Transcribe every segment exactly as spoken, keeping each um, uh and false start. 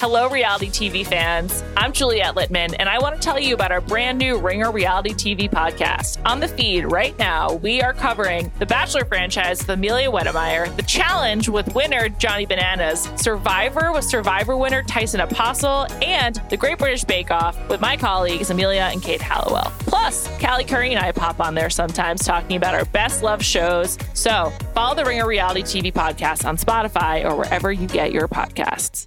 Hello, Reality T V fans. I'm Juliette Littman, and I want to tell you about our brand new Ringer Reality T V podcast. On the feed right now, we are covering The Bachelor franchise with Amelia Wedemeyer, The Challenge with winner Johnny Bananas, Survivor with Survivor winner Tyson Apostle, and The Great British Bake Off with my colleagues Amelia and Kate Halliwell. Plus, Callie Curry and I pop on there sometimes talking about our best love shows. So follow the Ringer Reality T V podcast on Spotify or wherever you get your podcasts.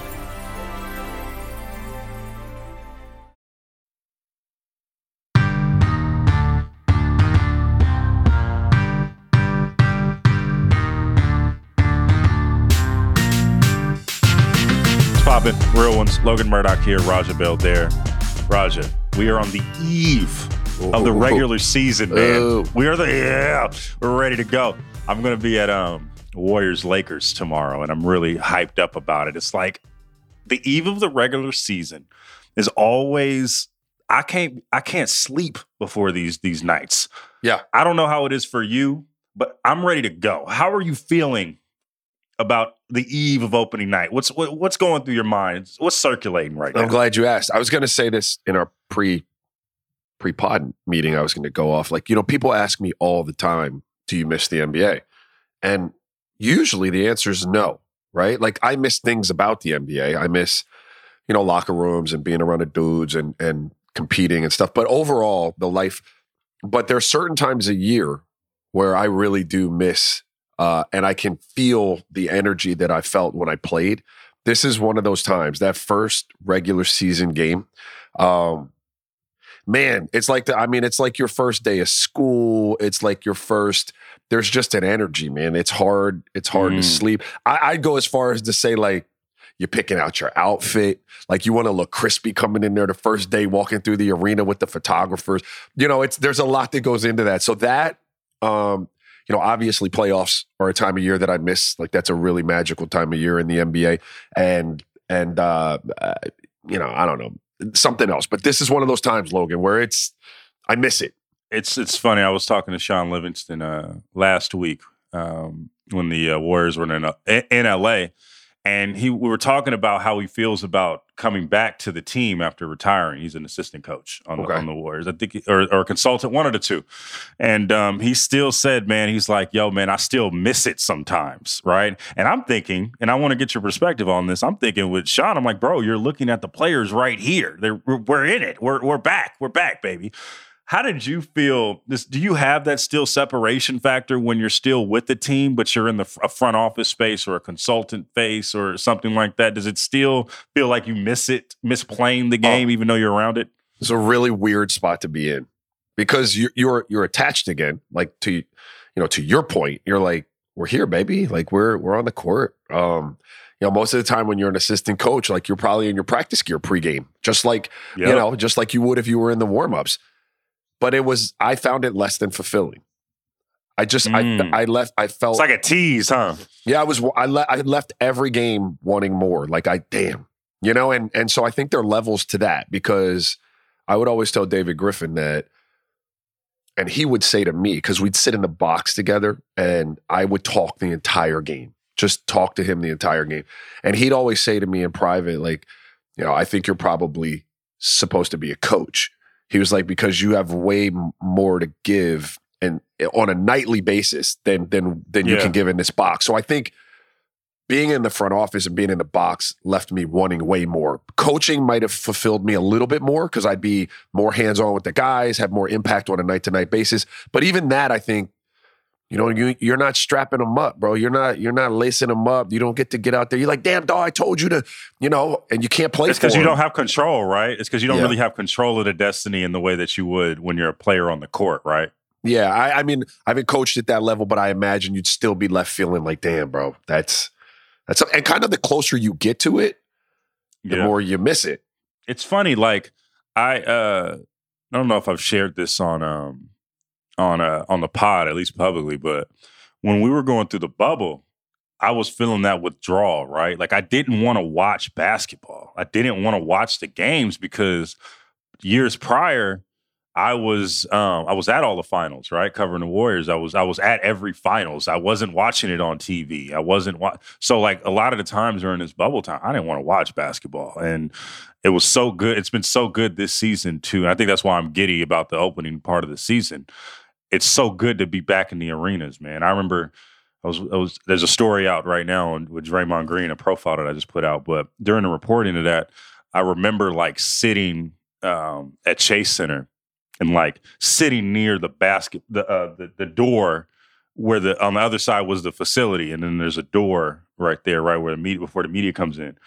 Real Ones, Logan Murdoch here, Raja Bell there. Raja, we are on the eve of the regular season, man. We are the, yeah, we're ready to go. I'm going to be at um, Warriors-Lakers tomorrow, and I'm really hyped up about it. It's like the eve of the regular season is always, I can't I can't sleep before these these nights. Yeah. I don't know how it is for you, but I'm ready to go. How are you feeling about the eve of opening night? What's what, what's going through your mind? What's circulating right now? I'm glad you asked. I was going to say this in our pre, pre-pod meeting. I was going to go off. Like, you know, people ask me all the time, do you miss the N B A? And usually the answer is no, right? Like, I miss things about the N B A. I miss, you know, locker rooms and being around the dudes and, and competing and stuff. But overall, the life. But there are certain times a year where I really do miss Uh, and I can feel the energy that I felt when I played. This is one of those times, that first regular season game. Um, man, it's like, the, I mean, it's like your first day of school. It's like your first, there's just an energy, man. It's hard. It's hard mm. to sleep. I, I'd go as far as to say, like, you're picking out your outfit. Like, you want to look crispy coming in there the first day, walking through the arena with the photographers. You know, it's there's a lot that goes into that. So that, um, you know, obviously playoffs are a time of year that I miss. Like, that's a really magical time of year in the N B A. And, and uh, uh, you know, I don't know, something else. But this is one of those times, Logan, where it's, I miss it. It's it's funny. I was talking to Shaun Livingston uh, last week um, when the uh, Warriors were in, in L A. And he we were talking about how he feels about coming back to the team after retiring. He's an assistant coach on, okay. the, on the Warriors, I think, he, or, or a consultant, one of the two. And um, he still said, man, he's like, yo, man, I still miss it sometimes, right? And I'm thinking, and I want to get your perspective on this. I'm thinking with Shaun, I'm like, bro, you're looking at the players right here. They're, we're, we're in it. We're we're back. We're back, baby. How did you feel? This, do you have that still separation factor when you're still with the team, but you're in the a front office space or a consultant face or something like that? Does it still feel like you miss it, miss playing the game, oh, even though you're around it? It's a really weird spot to be in because you're you're, you're attached again. Like, to you know, to your point, you're like, we're here, baby. Like, we're we're on the court. Um, you know, most of the time when you're an assistant coach, like, you're probably in your practice gear pregame, just like yep. you know, just like you would if you were in the warmups. But it was, I found it less than fulfilling. I just, mm. I I left, I felt. It's like a tease, huh? Yeah, I was, I, le- I left every game wanting more. Like, I, damn, you know? And and so I think there are levels to that, because I would always tell David Griffin that, and he would say to me, because we'd sit in the box together and I would talk the entire game, just talk to him the entire game. And he'd always say to me in private, like, you know, I think you're probably supposed to be a coach. He was like, because you have way more to give and on a nightly basis than than than yeah. you can give in this box. So I think being in the front office and being in the box left me wanting way more. Coaching might have fulfilled me a little bit more because I'd be more hands-on with the guys, have more impact on a night-to-night basis. But even that, I think, you know, you, you're not strapping them up, bro. You're not you're not lacing them up. You don't get to get out there. You're like, damn, dog, I told you to, you know, and you can't play for them. It's because you don't have control, right? It's because you don't yeah. really have control of the destiny in the way that you would when you're a player on the court, right? Yeah, I, I mean, I haven't coached at that level, but I imagine you'd still be left feeling like, damn, bro, that's, that's and kind of the closer you get to it, the yeah. more you miss it. It's funny, like, I, uh, I don't know if I've shared this on... um. on uh, on the pod, at least publicly, but when we were going through the bubble, I was feeling that withdrawal, right? Like, I didn't want to watch basketball. I didn't want to watch the games because years prior, I was um, I was at all the finals, right? Covering the Warriors. I was I was at every finals. I wasn't watching it on T V. I wasn't wa- so like a lot of the times during this bubble time, I didn't want to watch basketball, and it was so good. It's been so good this season too. And I think that's why I'm giddy about the opening part of the season. It's so good to be back in the arenas, man. I remember I was, I was there's a story out right now with Draymond Green, a profile that I just put out. But during the reporting of that, I remember like sitting um, at Chase Center and like sitting near the basket, the, uh, the the door where the on the other side was the facility, and then there's a door right there, right where the media before the media comes in.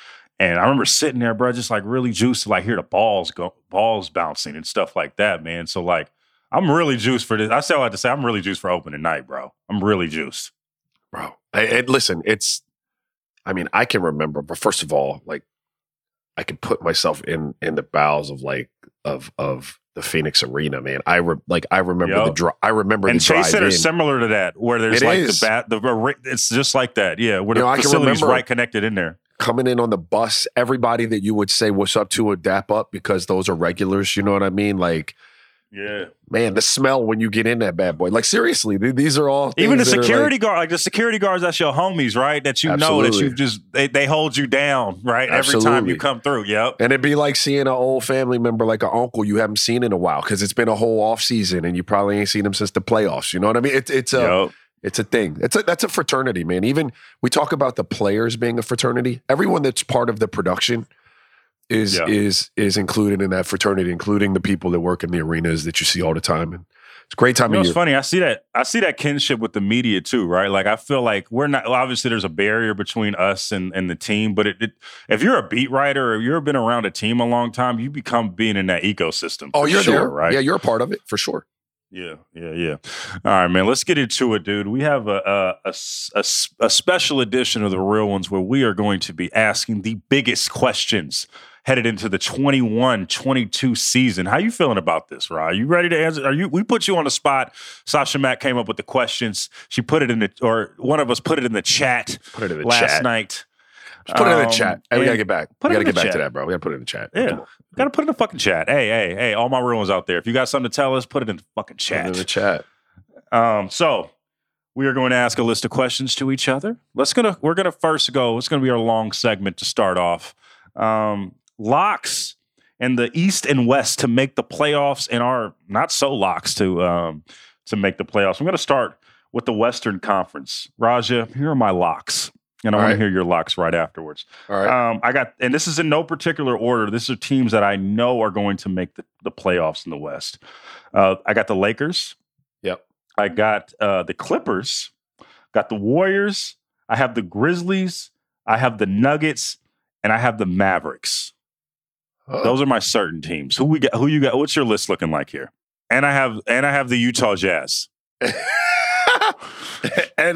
And I remember sitting there, bro, just like really juiced to like hear the balls go, balls bouncing and stuff like that, man. So like. I'm really juiced for this. I still like to say I'm really juiced for opening night, bro. I'm really juiced. Bro. And listen, it's, I mean, I can remember, but first of all, like I can put myself in in the bowels of like, of of the Phoenix Arena, man. I re, like, I remember Yo. the drive. I remember and the drive. And Chase Center is similar to that, where there's it like is. the bat, the, it's just like that. Yeah. Where the you know, facility's right connected in there. Coming in on the bus, everybody that you would say what's up to would dap up because those are regulars. You know what I mean? Like, yeah, man, the smell when you get in that bad boy. Like seriously, th- these are all even the security like, guard, like the security guards. That's your homies, right? That you absolutely. know that you just they, they hold you down, right? Absolutely. Every time you come through, yep. And it'd be like seeing an old family member, like an uncle you haven't seen in a while, because it's been a whole off season and you probably ain't seen them since the playoffs. You know what I mean? It's it's a yep. it's a thing. It's a that's a fraternity, man. Even we talk about the players being a fraternity. Everyone that's part of the production. Is yeah. is is included in that fraternity, including the people that work in the arenas that you see all the time, and it's a great time. You know, of it's year. funny. I see that. I see that kinship with the media too, right? Like I feel like we're not. Well, obviously, there's a barrier between us and, and the team, but it, it, if you're a beat writer or you've been around a team a long time, you become being in that ecosystem. Oh, you're sure, there, right? Yeah, you're a part of it for sure. Yeah, yeah, yeah. All right, man. Let's get into it, dude. We have a a, a, a a special edition of The Real Ones where we are going to be asking the biggest questions headed into the twenty-one twenty-two season. How you feeling about this, Ra? Are you ready to answer? Are you? We put you on the spot. Sasha Mack came up with the questions. She put it in the, or one of us put it in the chat put it in the last chat. night. Just put it in the um, chat. Hey, we gotta get back. Put we gotta get back chat. to that, bro. We gotta put it in the chat. Yeah, gotta put it in the fucking chat. Hey, hey, hey! All my real ones out there. If you got something to tell us, put it in the fucking chat. Put it in the chat. Um, so we are going to ask a list of questions to each other. Let's gonna we're gonna first go. It's gonna be our long segment to start off. Um, locks and the East and West to make the playoffs, and our not so locks to um to make the playoffs. I'm gonna start with the Western Conference. Raja, here are my locks. And I want right. to hear your locks right afterwards. All right. Um, I got, and this is in no particular order. These are teams that I know are going to make the, the playoffs in the West. Uh, I got the Lakers. Yep. I got uh, the Clippers. Got the Warriors. I have the Grizzlies. I have the Nuggets, and I have the Mavericks. Oh. Those are my certain teams. Who we got? Who you got? What's your list looking like here? And I have, and I have the Utah Jazz. and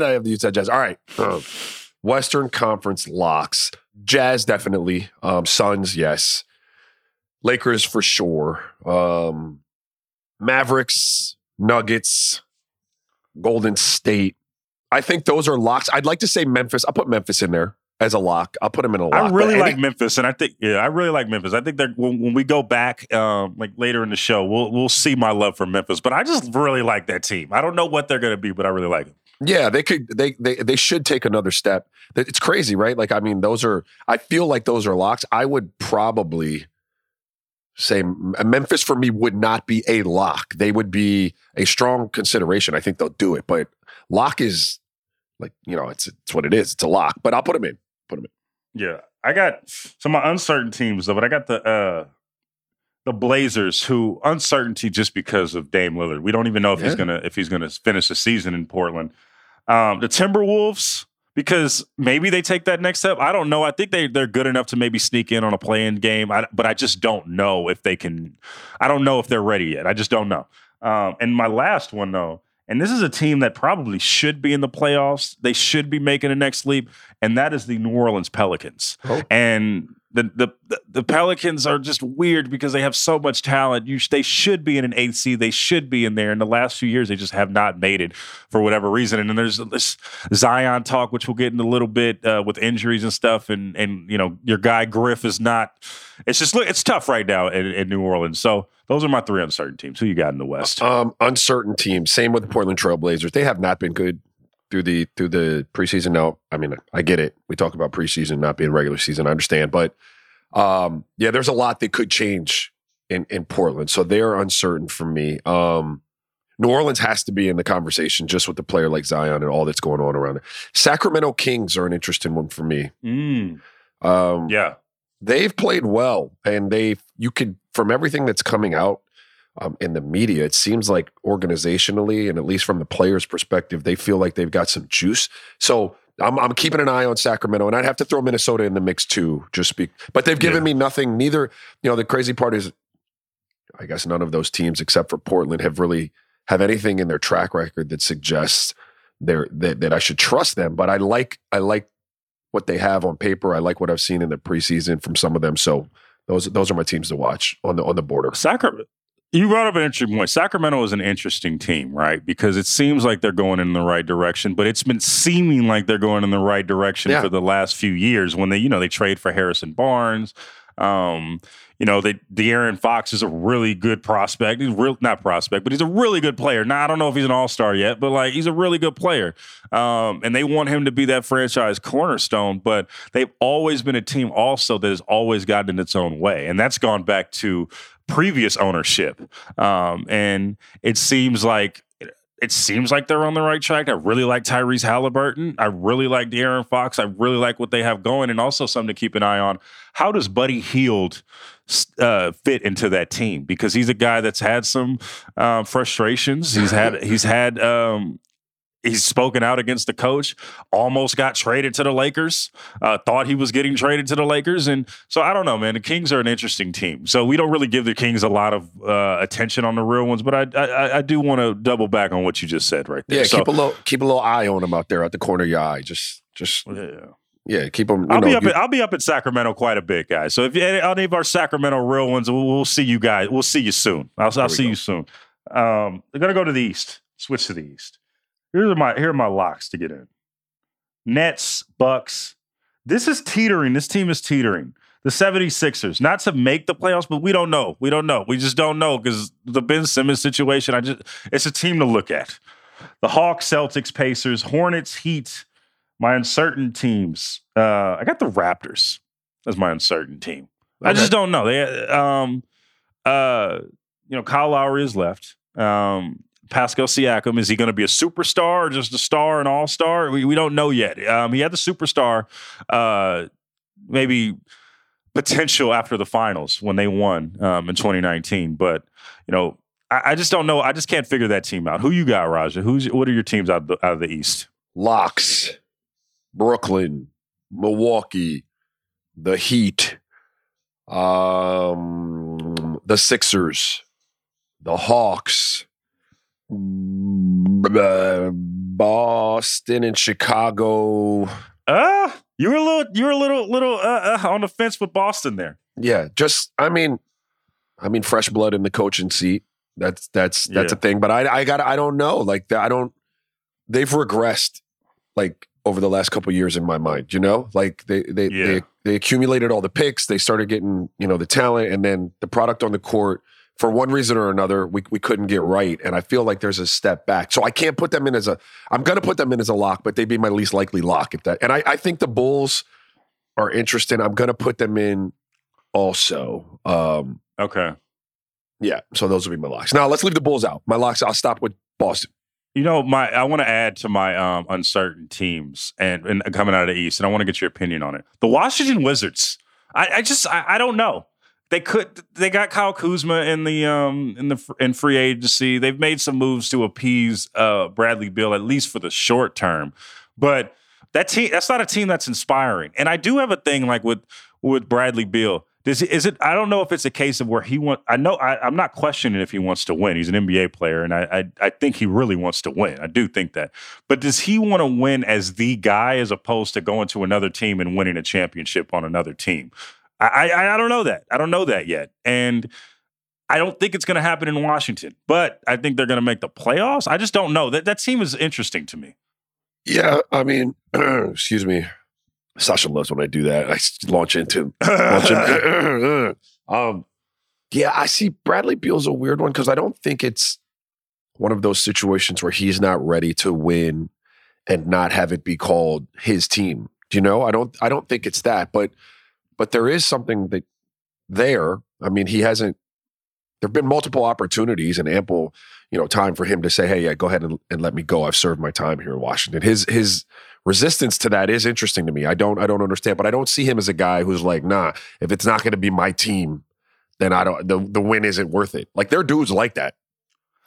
I have the Utah Jazz. All right. Um, Western Conference locks. Jazz, definitely. Um, Suns, yes. Lakers, for sure. Um, Mavericks, Nuggets, Golden State. I think those are locks. I'd like to say Memphis. I'll put Memphis in there as a lock. I'll put them in a lock. I really like any- Memphis, and I think, yeah, I really like Memphis. I think that when, when we go back, um, like later in the show, we'll we'll see my love for Memphis. But I just really like that team. I don't know what they're going to be, but I really like them. Yeah, they could. They they they should take another step. It's crazy, right? Like, I mean, those are. I feel like those are locks. I would probably same. Memphis for me would not be a lock. They would be a strong consideration. I think they'll do it, but lock is like, you know, it's it's what it is. It's a lock, but I'll put them in. Put them in. Yeah, I got so my uncertain teams though, but I got the uh, the Blazers, who uncertainty just because of Dame Lillard. We don't even know if yeah. he's gonna if he's gonna finish the season in Portland. Um, the Timberwolves, because maybe they take that next step. I don't know. I think they, they're good enough to maybe sneak in on a play-in game, I, but I just don't know if they can. I don't know if they're ready yet. I just don't know. Um, and my last one, though, and this is a team that probably should be in the playoffs. They should be making the next leap, and that is the New Orleans Pelicans. Oh. And the, the the the Pelicans are just weird because they have so much talent. You, they should be in an eighth seed. They should be in there. In the last few years, they just have not made it for whatever reason. And then there's this Zion talk, which we'll get in a little bit uh, with injuries and stuff. And and you know your guy Griff is not. It's just look. It's tough right now in, in New Orleans. So. Those are my three uncertain teams. Who you got in the West? Um, uncertain teams. Same with the Portland Trail Blazers. They have not been good through the through the preseason. No, I mean, I get it. We talk about preseason not being regular season. I understand. But, um, yeah, there's a lot that could change in, in Portland. So they're uncertain for me. Um, New Orleans has to be in the conversation just with the player like Zion and all that's going on around it. Sacramento Kings are an interesting one for me. Mm. Um, yeah. They've played well, and they you could from everything that's coming out um, in the media, it seems like organizationally, and at least from the players' perspective, they feel like they've got some juice. So I'm, I'm keeping an eye on Sacramento, and I'd have to throw Minnesota in the mix too, just be. But they've given yeah. me nothing. Neither, you know, the crazy part is, I guess none of those teams except for Portland have really have anything in their track record that suggests they're that, that I should trust them. But I like I like. what they have on paper. I like what I've seen in the preseason from some of them. So those those are my teams to watch on the on the border. Sacramento, you brought up an interesting point. Sacramento is an interesting team, right? Because it seems like they're going in the right direction, but it's been seeming like they're going in the right direction yeah. for the last few years when they, you know, they trade for Harrison Barnes. Um, you know, they, De'Aaron Fox is a really good prospect. He's real, not prospect, but he's a really good player. Now, I don't know if he's an all-star yet, but like he's a really good player. Um, and they want him to be that franchise cornerstone, but they've always been a team also that has always gotten in its own way. And that's gone back to previous ownership. Um, and it seems like, It seems like they're on the right track. I really like Tyrese Halliburton. I really like De'Aaron Fox. I really like what they have going. And also something to keep an eye on. How does Buddy Hield uh, fit into that team? Because he's a guy that's had some uh, frustrations. He's had, he's had, um, he's spoken out against the coach, almost got traded to the Lakers, uh, thought he was getting traded to the Lakers. And so I don't know, man, the Kings are an interesting team. So we don't really give the Kings a lot of uh, attention on the Real Ones, but I I, I do want to double back on what you just said right there. Yeah, so, keep a little, keep a little eye on them out there at the corner of your eye. Just, just, yeah. Yeah, keep them. I'll know, be up. You, at, I'll be up in Sacramento quite a bit, guys. So if any of our Sacramento Real Ones, we'll, we'll see you guys. We'll see you soon. I'll, I'll see go. you soon. Um, they're gonna go to the East. Switch to the East. Here's my, here are my locks to get in. Nets, Bucks. This is teetering. This team is teetering. The 76ers, not to make the playoffs, but we don't know. We don't know. We just don't know because the Ben Simmons situation, I just it's a team to look at. The Hawks, Celtics, Pacers, Hornets, Heat, my uncertain teams. Uh, I got the Raptors as my uncertain team. Okay. I just don't know. They, um, uh, you know, Kyle Lowry is left. Um, Pascal Siakam, is he going to be a superstar or just a star, an all-star? We, we don't know yet. Um, he had the superstar uh, maybe potential after the finals when they won um, in twenty nineteen. But, you know, I, I just don't know. I just can't figure that team out. Who you got, Raja? Who's, what are your teams out of the, out of the East? Locks, Brooklyn, Milwaukee, the Heat, um, the Sixers, the Hawks, Boston and Chicago. Uh, you were a little, you were a little, little uh, uh, on the fence with Boston there. Yeah, just I mean, I mean, fresh blood in the coaching seat. That's that's that's yeah. a thing. But I, I got, I don't know. Like I don't. They've regressed, like over the last couple of years in my mind. You know, like they they, yeah. they they accumulated all the picks. They started getting you know the talent, and then the product on the court. For one reason or another, we we couldn't get right, and I feel like there's a step back. So I can't put them in as a. I'm going to put them in as a lock, but they'd be my least likely lock if that. And I, I think the Bulls are interesting. I'm going to put them in also. Um, Okay. Yeah, so those will be my locks. Now, let's leave the Bulls out. My locks, I'll stop with Boston. You know, my I want to add to my um, uncertain teams and, and coming out of the East, and I want to get your opinion on it. The Washington Wizards. I, I just, I, I don't know. They could, they got Kyle Kuzma in the um in the in free agency. They've made some moves to appease uh, Bradley Beal, at least for the short term. But that team, that's not a team that's inspiring. And I do have a thing like with with Bradley Beal. Does is it? I don't know if it's a case of where he wants. I know I, I'm not questioning if he wants to win. He's an N B A player, and I, I I think he really wants to win. I do think that. But does he want to win as the guy as opposed to going to another team and winning a championship on another team? I I, I don't know that. I don't know that yet, and I don't think it's going to happen in Washington. But I think they're going to make the playoffs. I just don't know. That that team is interesting to me. Yeah, I mean, excuse me. Sasha loves when I do that. I launch into launch in, um, yeah, I see Bradley Beal's a weird one because I don't think it's one of those situations where he's not ready to win and not have it be called his team. Do you know? I don't I don't think it's that, but but there is something that there. I mean, he hasn't there have been multiple opportunities and ample, you know, time for him to say, hey, yeah, go ahead and, and let me go. I've served my time here in Washington. His his resistance to that is interesting to me. I don't I don't understand, but I don't see him as a guy who's like, nah, if it's not going to be my team, then I don't the, the win isn't worth it. Like there are dudes like that.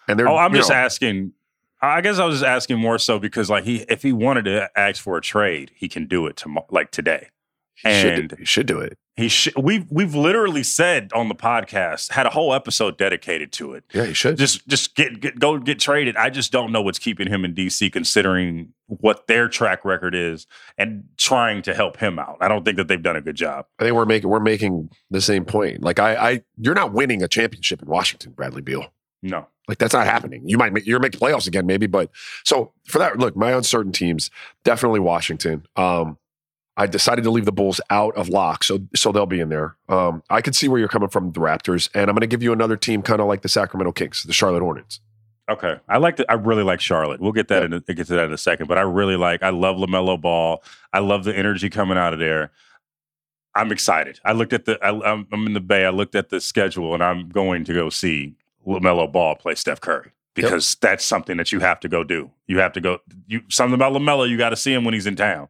And they're Oh, I'm just know. asking. I guess I was just asking more so because like he if he wanted to ask for a trade, he can do it tomorrow, like today. He and should, he should do it. He should. We've we've literally said on the podcast, had a whole episode dedicated to it. Yeah, he should just just get, get go get traded. I just don't know what's keeping him in D C, considering what their track record is and trying to help him out. I don't think that they've done a good job. I think we're making we're making the same point. Like I, I you're not winning a championship in Washington, Bradley Beal. No, like that's not happening. You might make, you're make playoffs again, maybe, but so for that, look, my uncertain teams definitely Washington. Um, I decided to leave the Bulls out of lock, so so they'll be in there. Um, I can see where you're coming from, the Raptors, and I'm going to give you another team kind of like the Sacramento Kings, the Charlotte Hornets. Okay, I like the, I really like Charlotte. We'll get that yeah. in a, get to that in a second, but I really like I love LaMelo Ball. I love the energy coming out of there. I'm excited. I looked at the I, I'm, I'm in the Bay. I looked at the schedule, and I'm going to go see LaMelo Ball play Steph Curry. Because yep. that's something that you have to go do. You have to go. You something about LaMelo. You got to see him when he's in town.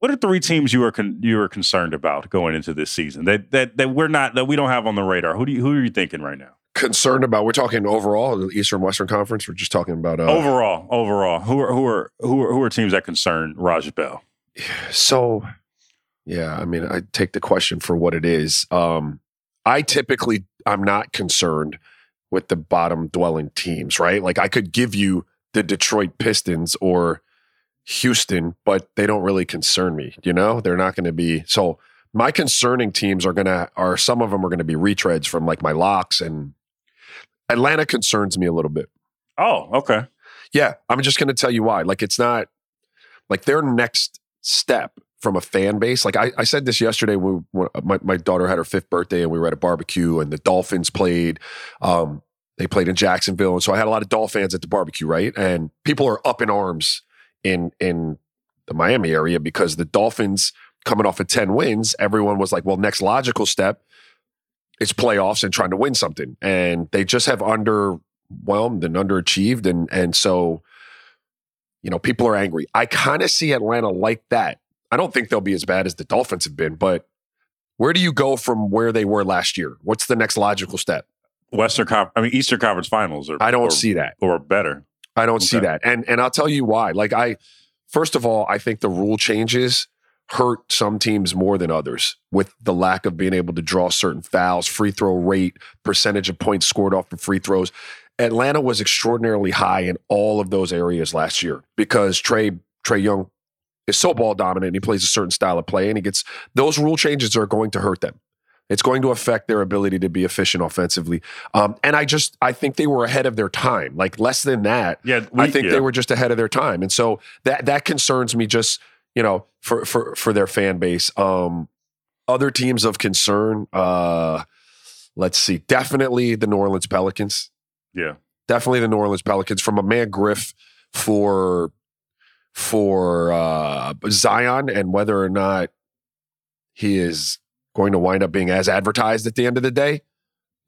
What are three teams you are con- you are concerned about going into this season that that that we're not that we don't have on the radar? Who do you, who are you thinking right now? Concerned about? We're talking overall the Eastern Western Conference. We're just talking about uh, overall overall. Who are who are who are who are teams that concern Raja Bell? So, yeah, I mean, I take the question for what it is. Um, I typically I'm not concerned with the bottom dwelling teams, right? Like I could give you the Detroit Pistons or Houston, but they don't really concern me. You know, they're not going to be. So my concerning teams are going to, are some of them are going to be retreads from like my locks, and Atlanta concerns me a little bit. Oh, okay. Yeah. I'm just going to tell you why. Like it's not like their next step from a fan base. Like I, I said this yesterday when, when my, my daughter had her fifth birthday and we were at a barbecue and the Dolphins played, um, they played in Jacksonville. And so I had a lot of Dolphins fans at the barbecue. Right. And people are up in arms in in the Miami area because the Dolphins coming off of ten wins, everyone was like, well, next logical step is playoffs and trying to win something. And they just have underwhelmed and underachieved. And, and so, you know, people are angry. I kind of see Atlanta like that. I don't think they'll be as bad as the Dolphins have been, but where do you go from where they were last year? What's the next logical step? Western Conference, I mean, Eastern Conference Finals. Or, I don't or, see that. Or better. I don't okay. see that. And and I'll tell you why. Like I, first of all, I think the rule changes hurt some teams more than others with the lack of being able to draw certain fouls, free throw rate, percentage of points scored off the free throws. Atlanta was extraordinarily high in all of those areas last year because Trey, Trey Young is so ball dominant and he plays a certain style of play, and he gets those rule changes are going to hurt them. It's going to affect their ability to be efficient offensively. Um, and I just, I think they were ahead of their time. Like less than that, yeah, we, I think yeah. they were just ahead of their time. And so that that concerns me just, you know, for for, for their fan base. Um, other teams of concern, uh, let's see, definitely the New Orleans Pelicans. Yeah. Definitely the New Orleans Pelicans. From a man Griff for, for uh, Zion and whether or not he is going to wind up being as advertised at the end of the day.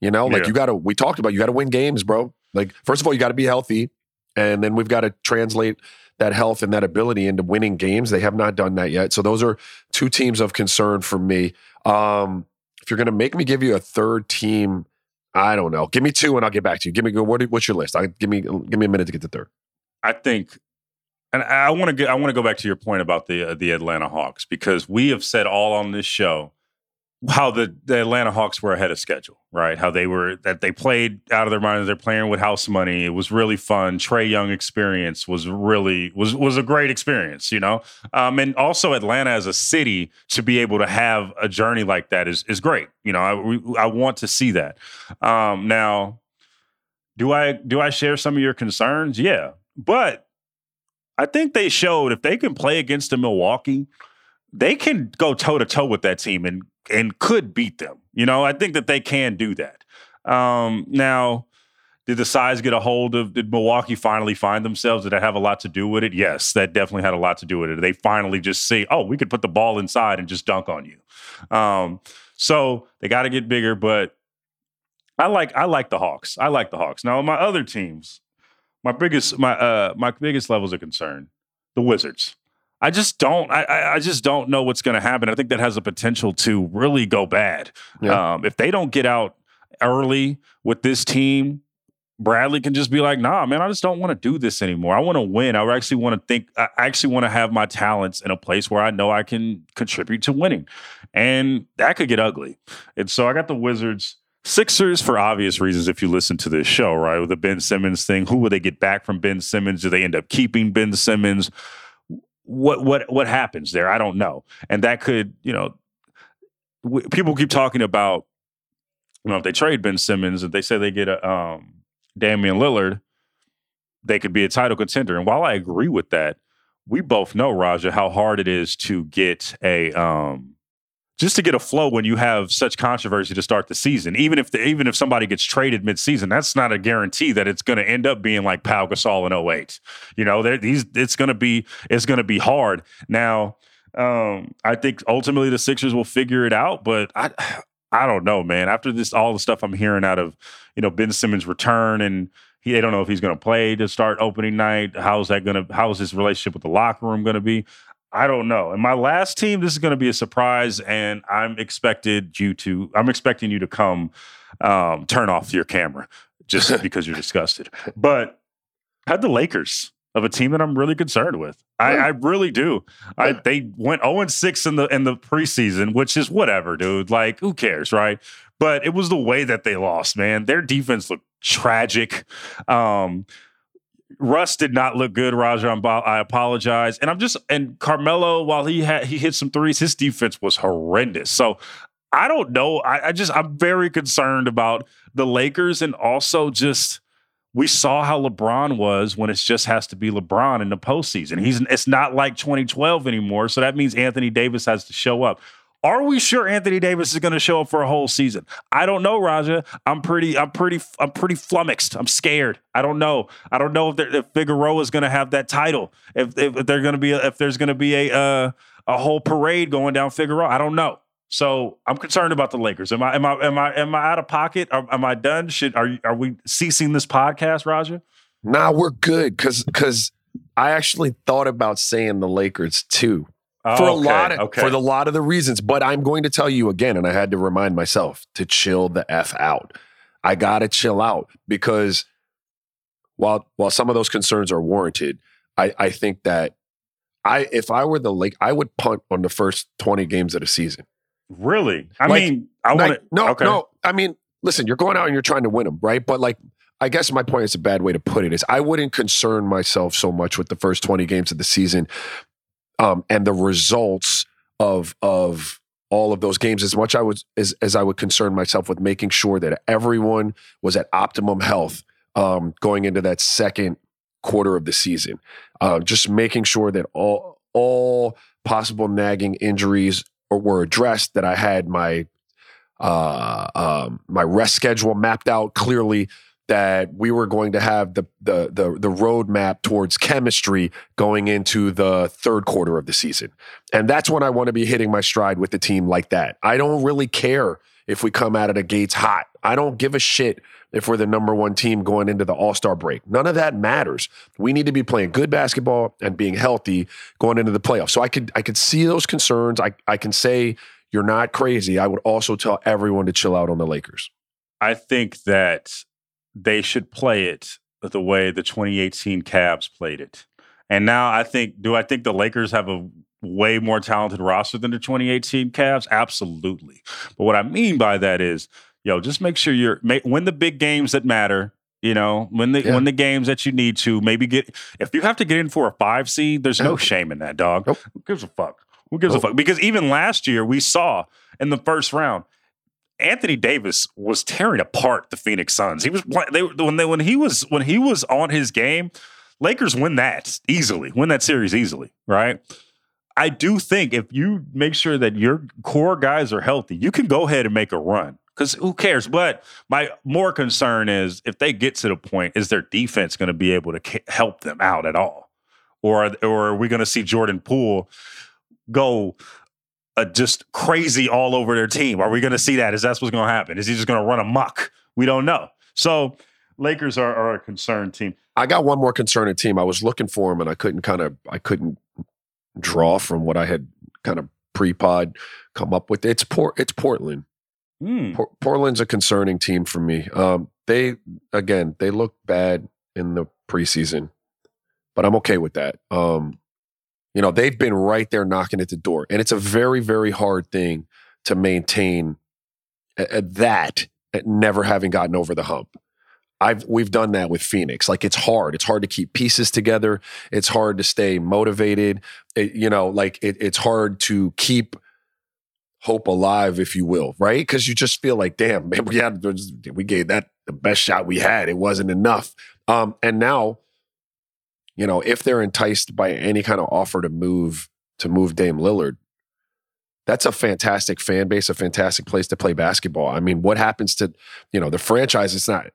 You know, like yeah. you got to, we talked about, you got to win games, bro. Like, first of all, you got to be healthy. And then we've got to translate that health and that ability into winning games. They have not done that yet. So those are two teams of concern for me. Um, if you're going to make me give you a third team, I don't know. Give me two and I'll get back to you. Give me, what, what's your list? I give me, give me a minute to get the third. I think, and I want to get, I want to go back to your point about the, uh, the Atlanta Hawks, because we have said all on this show how the, the Atlanta Hawks were ahead of schedule, right? How they were, that they played out of their minds. They're playing with house money. It was really fun. Trae Young experience was really, was was a great experience, you know? Um, and also Atlanta as a city, to be able to have a journey like that is is great. You know, I, we, I want to see that. Um, now, do I do I share some of your concerns? Yeah. But I think they showed if they can play against the Milwaukee, they can go toe-to-toe with that team and and could beat them. You know, I think that they can do that. Um, now, did the size get a hold of, did Milwaukee finally find themselves? Did that have a lot to do with it? Yes, that definitely had a lot to do with it. They finally just see, oh, we could put the ball inside and just dunk on you. Um, so they got to get bigger, but I like, I like the Hawks. I like the Hawks. Now, my other teams, my biggest, my, uh, my biggest levels of concern, the Wizards. I just don't. I, I just don't know what's going to happen. I think that has the potential to really go bad. Yeah. Um, if they don't get out early with this team, Bradley can just be like, "Nah, man, I just don't want to do this anymore. I want to win. I actually want to think. I actually want to have my talents in a place where I know I can contribute to winning." And that could get ugly. And so I got the Wizards. Sixers, for obvious reasons, if you listen to this show, right? With the Ben Simmons thing, who will they get back from Ben Simmons? Do they end up keeping Ben Simmons? What what what happens there? I don't know. And that could, you know, w- people keep talking about, you know, if they trade Ben Simmons, if they say they get a um, Damian Lillard, they could be a title contender. And while I agree with that, we both know, Raja, how hard it is to get a um, just to get a flow when you have such controversy to start the season. Even if the, even if somebody gets traded midseason, that's not a guarantee that it's going to end up being like Pau Gasol in oh eight. You know, these it's going to be it's going to be hard. Now, um, I think ultimately the Sixers will figure it out, but I I don't know, man. After this, all the stuff I'm hearing out of, you know, Ben Simmons' return, and he, they don't know if he's going to play to start opening night. How is that going to? How is his relationship with the locker room going to be? I don't know. And my last team, this is going to be a surprise, and I'm expected you to. I'm expecting you to come um, turn off your camera just because you're disgusted. But I had the Lakers, of a team that I'm really concerned with. I, yeah. I really do. I, they went oh and six in the in the preseason, which is whatever, dude. Like, who cares, right? But it was the way that they lost, man. Their defense looked tragic. Um, Russ did not look good, Raja. I apologize. And I'm just, and Carmelo, while he had, he hit some threes, his defense was horrendous. So I don't know. I, I just, I'm very concerned about the Lakers, and also just, we saw how LeBron was when it just has to be LeBron in the postseason. He's, it's not like twenty twelve anymore. So that means Anthony Davis has to show up. Are we sure Anthony Davis is going to show up for a whole season? I don't know, Raja. I'm pretty, I'm pretty, I'm pretty flummoxed. I'm scared. I don't know. I don't know if, if Figueroa is going to have that title. If, if, if they're going to be, a, if there's going to be a uh, a whole parade going down Figueroa, I don't know. So I'm concerned about the Lakers. Am I, am I, am I, am I out of pocket? Am, am I done? Should are are we ceasing this podcast, Raja? Nah, we're good. Cause, cause I actually thought about saying the Lakers too. Oh, for a okay, lot of okay. for the lot of the reasons, but I'm going to tell you again, and I had to remind myself to chill the F out. I gotta chill out, because while while some of those concerns are warranted, I, I think that I if I were the Lake, I would punt on the first twenty games of the season. Really? I like, mean, I want like, no, okay. no. I mean, listen, you're going out and you're trying to win them, right? But like, I guess my point is a bad way to put it is I wouldn't concern myself so much with the first twenty games of the season um, and the results of of all of those games as much I would as as I would concern myself with making sure that everyone was at optimum health um, going into that second quarter of the season. Uh, just making sure that all all possible nagging injuries were addressed, that I had my uh, um, my rest schedule mapped out clearly, that we were going to have the the the the roadmap towards chemistry going into the third quarter of the season. And that's when I want to be hitting my stride with the team like that. I don't really care if we come out of the gates hot. I don't give a shit if we're the number one team going into the All-Star break. None of that matters. We need to be playing good basketball and being healthy going into the playoffs. So I could I could see those concerns. I, I can say you're not crazy. I would also tell everyone to chill out on the Lakers. I think that they should play it the way the twenty eighteen Cavs played it. And now I think, do I think the Lakers have a way more talented roster than the twenty eighteen Cavs? Absolutely. But what I mean by that is, yo, just make sure you're make, win the big games that matter. You know, win the yeah. win the games that you need to. Maybe get, if you have to get in for a five seed, there's no shame in that, dog. Nope. Who gives a fuck? Who gives nope. a fuck? Because even last year we saw in the first round, Anthony Davis was tearing apart the Phoenix Suns. He was they when they when he was when he was on his game, Lakers win that easily, win that series easily, right? I do think if you make sure that your core guys are healthy, you can go ahead and make a run. Because who cares? But my more concern is if they get to the point, is their defense going to be able to ca- help them out at all? Or, or are we going to see Jordan Poole go uh, just crazy all over their team? Are we going to see that? Is that what's going to happen? Is he just going to run amok? We don't know. So Lakers are, are a concerned team. I got one more concerned team. I was looking for him and I couldn't kind of, I couldn't draw from what I had kind of pre-pod come up with. It's Por- It's Portland. Mm. Portland's a concerning team for me. Um, they, again, they look bad in the preseason, but I'm okay with that. Um, you know, they've been right there knocking at the door, and it's a very, very hard thing to maintain a- a that at never having gotten over the hump. I've we've done that with Phoenix. Like, it's hard. It's hard to keep pieces together. It's hard to stay motivated. It, you know, like it, it's hard to keep hope alive, if you will, right? Because you just feel like, damn, man, we had we gave that the best shot we had. It wasn't enough. Um, and now, you know, if they're enticed by any kind of offer to move to move Dame Lillard, that's a fantastic fan base, a fantastic place to play basketball. I mean, what happens to, you know, the franchise? It's not.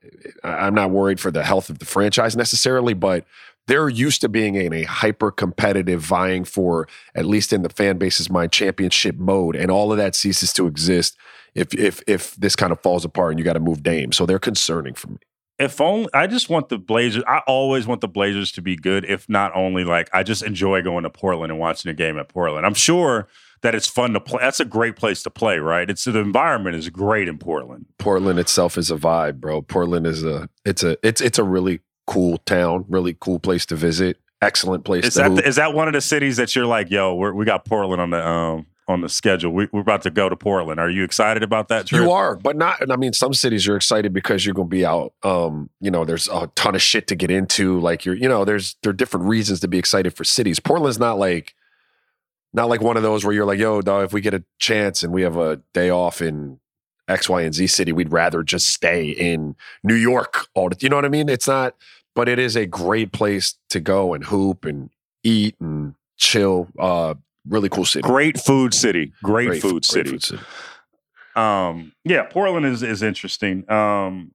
I'm not worried for the health of the franchise necessarily, but they're used to being in a hyper-competitive, vying for, at least in the fan base's mind, championship mode, and all of that ceases to exist if if if this kind of falls apart and you got to move Dame. So they're concerning for me. If only I just want the Blazers. I always want the Blazers to be good. If not only, like, I just enjoy going to Portland and watching a game at Portland. I'm sure that it's fun to play. That's a great place to play, right? It's the environment is great in Portland. Portland itself is a vibe, bro. Portland is a it's a it's it's a really cool town, really cool place to visit. Excellent place. Is to that the, is that one of the cities that you're like, yo, we're, we got Portland on the um, on the schedule. We, we're about to go to Portland. Are you excited about that trip? You are, but not. And I mean, some cities you're excited because you're going to be out. Um, you know, there's a ton of shit to get into. Like you're, you know, there's there are different reasons to be excited for cities. Portland's not like not like one of those where you're like, yo, dog, if we get a chance and we have a day off in X, Y, and Z city, we'd rather just stay in New York all the, you know what I mean? It's not. But it is a great place to go and hoop and eat and chill. Uh, really cool city. Great food city. Great, great food, food city. Great food city. Um, yeah, Portland is is interesting. Um,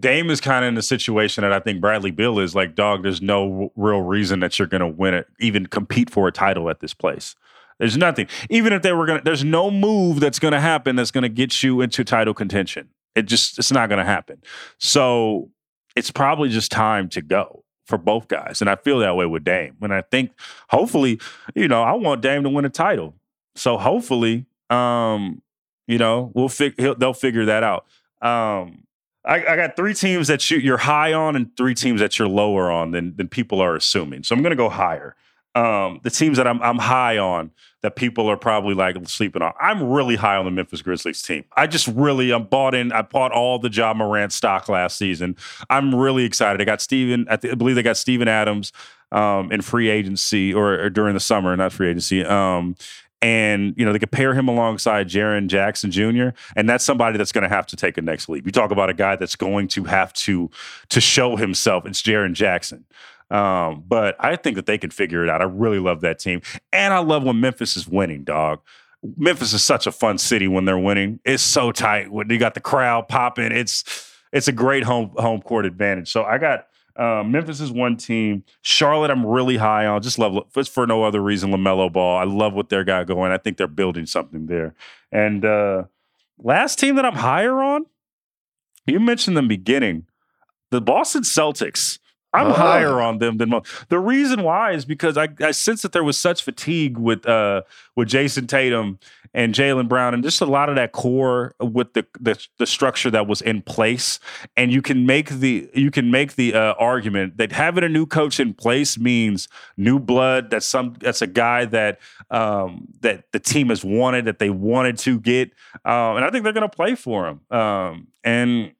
Dame is kind of in the situation that I think Bradley Beal is like, dog, there's no real reason that you're going to win it, even compete for a title at this place. There's nothing. Even if they were going to, there's no move that's going to happen that's going to get you into title contention. It just, it's not going to happen. So it's probably just time to go for both guys. And I feel that way with Dame. And I think hopefully, you know, I want Dame to win a title. So hopefully, um, you know, we'll fig- he'll, they'll figure that out. Um, I, I got three teams that you, you're high on and three teams that you're lower on than, than people are assuming. So I'm going to go higher. um, the teams that I'm, I'm high on that people are probably like sleeping on. I'm really high on the Memphis Grizzlies team. I just really, I'm bought in. I bought all the Ja Morant stock last season. I'm really excited. They got Steven, I, th- I believe they got Steven Adams um, in free agency or, or during the summer, not free agency. Um, And, you know, they could pair him alongside Jaren Jackson Junior And that's somebody that's going to have to take a next leap. You talk about a guy that's going to have to to show himself. It's Jaren Jackson. Um, but I think that they can figure it out. I really love that team. And I love when Memphis is winning, dog. Memphis is such a fun city when they're winning. It's so tight. You got the crowd popping. It's it's a great home home court advantage. So I got... Uh, Memphis is one team. Charlotte, I'm really high on. Just love it's for no other reason. LaMelo Ball, I love what they're got going. I think they're building something there. And uh, last team that I'm higher on, you mentioned in the beginning, the Boston Celtics. I'm oh. higher on them than most. The reason why is because I, I sense that there was such fatigue with uh, with Jason Tatum and Jaylen Brown, and just a lot of that core with the, the the structure that was in place. And you can make the you can make the uh, argument that having a new coach in place means new blood. That's some that's a guy that um, that the team has wanted, that they wanted to get, um, and I think they're going to play for him. Um, and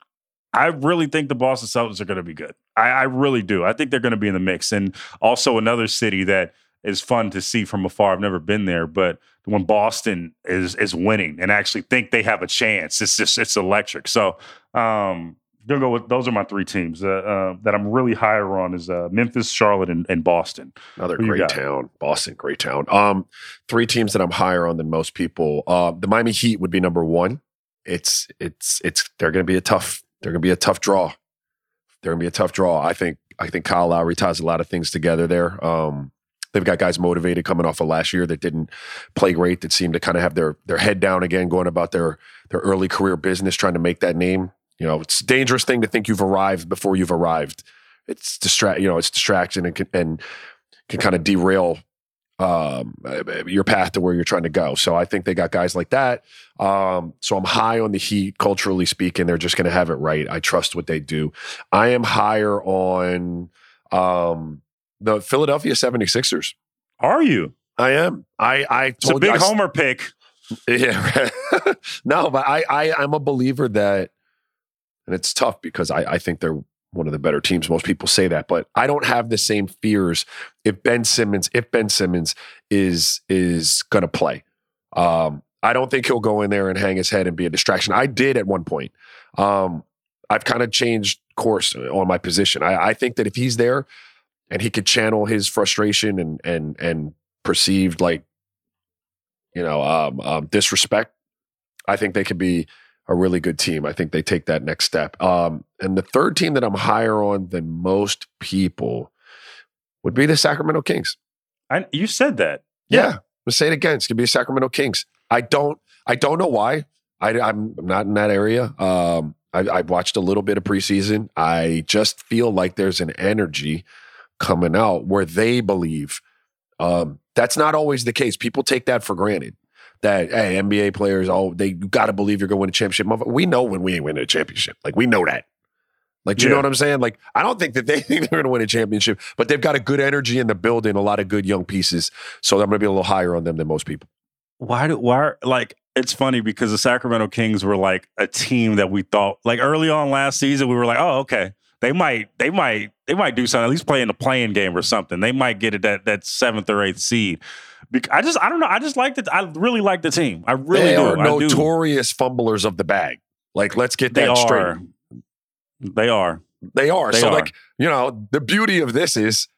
I really think the Boston Celtics are going to be good. I, I really do. I think they're going to be in the mix. And also another city that is fun to see from afar. I've never been there, but when Boston is is winning and actually think they have a chance, it's just it's electric. So um, gonna go with those are my three teams uh, uh, that I'm really higher on is uh, Memphis, Charlotte, and, and Boston. Another Who great town, Boston, great town. Um, three teams that I'm higher on than most people. Uh, the Miami Heat would be number one. It's it's it's they're gonna be a tough. They're gonna be a tough draw. They're gonna be a tough draw. I think I think Kyle Lowry ties a lot of things together there. Um, they've got guys motivated coming off of last year that didn't play great, that seemed to kind of have their their head down again, going about their their early career business, trying to make that name. You know, it's a dangerous thing to think you've arrived before you've arrived. It's distract, you know, it's distraction and can, and can kind of derail um, your path to where you're trying to go. So I think they got guys like that. Um, so I'm high on the Heat, culturally speaking. They're just going to have it right. I trust what they do. I am higher on um, the Philadelphia seventy-sixers. Are you? I am. I, I told you. It's a big you, homer I, pick. Yeah. Right. No, but I, I, I'm a believer that, and it's tough because I, I think they're one of the better teams. Most people say that, but I don't have the same fears if Ben Simmons, if Ben Simmons is, is going to play. Um, I don't think he'll go in there and hang his head and be a distraction. I did at one point. Um, I've kind of changed course on my position. I, I think that if he's there and he could channel his frustration and, and, and perceived like, you know, um, um, disrespect, I think they could be a really good team. I think they take that next step. Um, and the third team that I'm higher on than most people would be the Sacramento Kings. I, you said that. Yeah. yeah. Let's say it again. It's going to be the Sacramento Kings. I don't, I don't know why. I, I'm not in that area. Um, I, I've watched a little bit of preseason. I just feel like there's an energy coming out where they believe. Um, that's not always the case. People take that for granted. That, hey, N B A players, oh, they got to believe you're going to win a championship. We know when we ain't winning a championship. Like, we know that. Like, do you yeah. know what I'm saying? Like, I don't think that they think they're going to win a championship, but they've got a good energy in the building, a lot of good young pieces. So I'm going to be a little higher on them than most people. Why do, why, like, it's funny because the Sacramento Kings were like a team that we thought, like, early on last season, we were like, oh, okay. They might, they might, they might do something. At least play in the play-in game or something. They might get it that that seventh or eighth seed. Because I just, I don't know. I just like it. I really like the team. I really they do. They are notorious fumblers of the bag. Like, let's get that they straight. Are. They are. They are. They so, are. like, you know, the beauty of this is,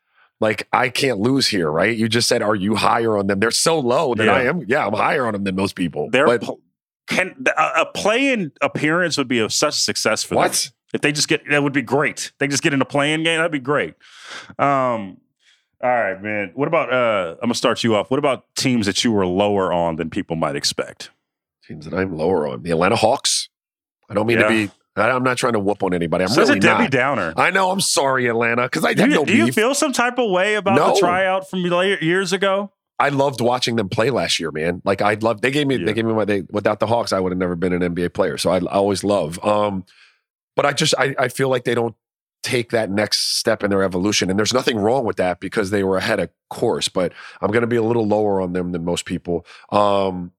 like, I can't lose here, right? You just said, are you higher on them? They're so low that yeah. I am. Yeah, I'm higher on them than most people. They're but, pl- can a, a play-in appearance would be of such success for what? them. If they just get, that would be great. If they just get in a play-in game, that'd be great. Um, all right, man. What about, uh, I'm going to start you off. What about teams that you were lower on than people might expect? Teams that I'm lower on. The Atlanta Hawks. I don't mean yeah. to be, I, I'm not trying to whoop on anybody. I'm so really not. It's a Debbie Downer. I know. I'm sorry, Atlanta, because I had no beef. Do you feel some type of way about no. the tryout from years ago? I loved watching them play last year, man. Like, I loved, they gave me, yeah. they gave me my, they, without the Hawks, I would have never been an N B A player. So I, I always love, um, But I just I, I feel like they don't take that next step in their evolution. And there's nothing wrong with that because they were ahead of course, but I'm going to be a little lower on them than most people. Um,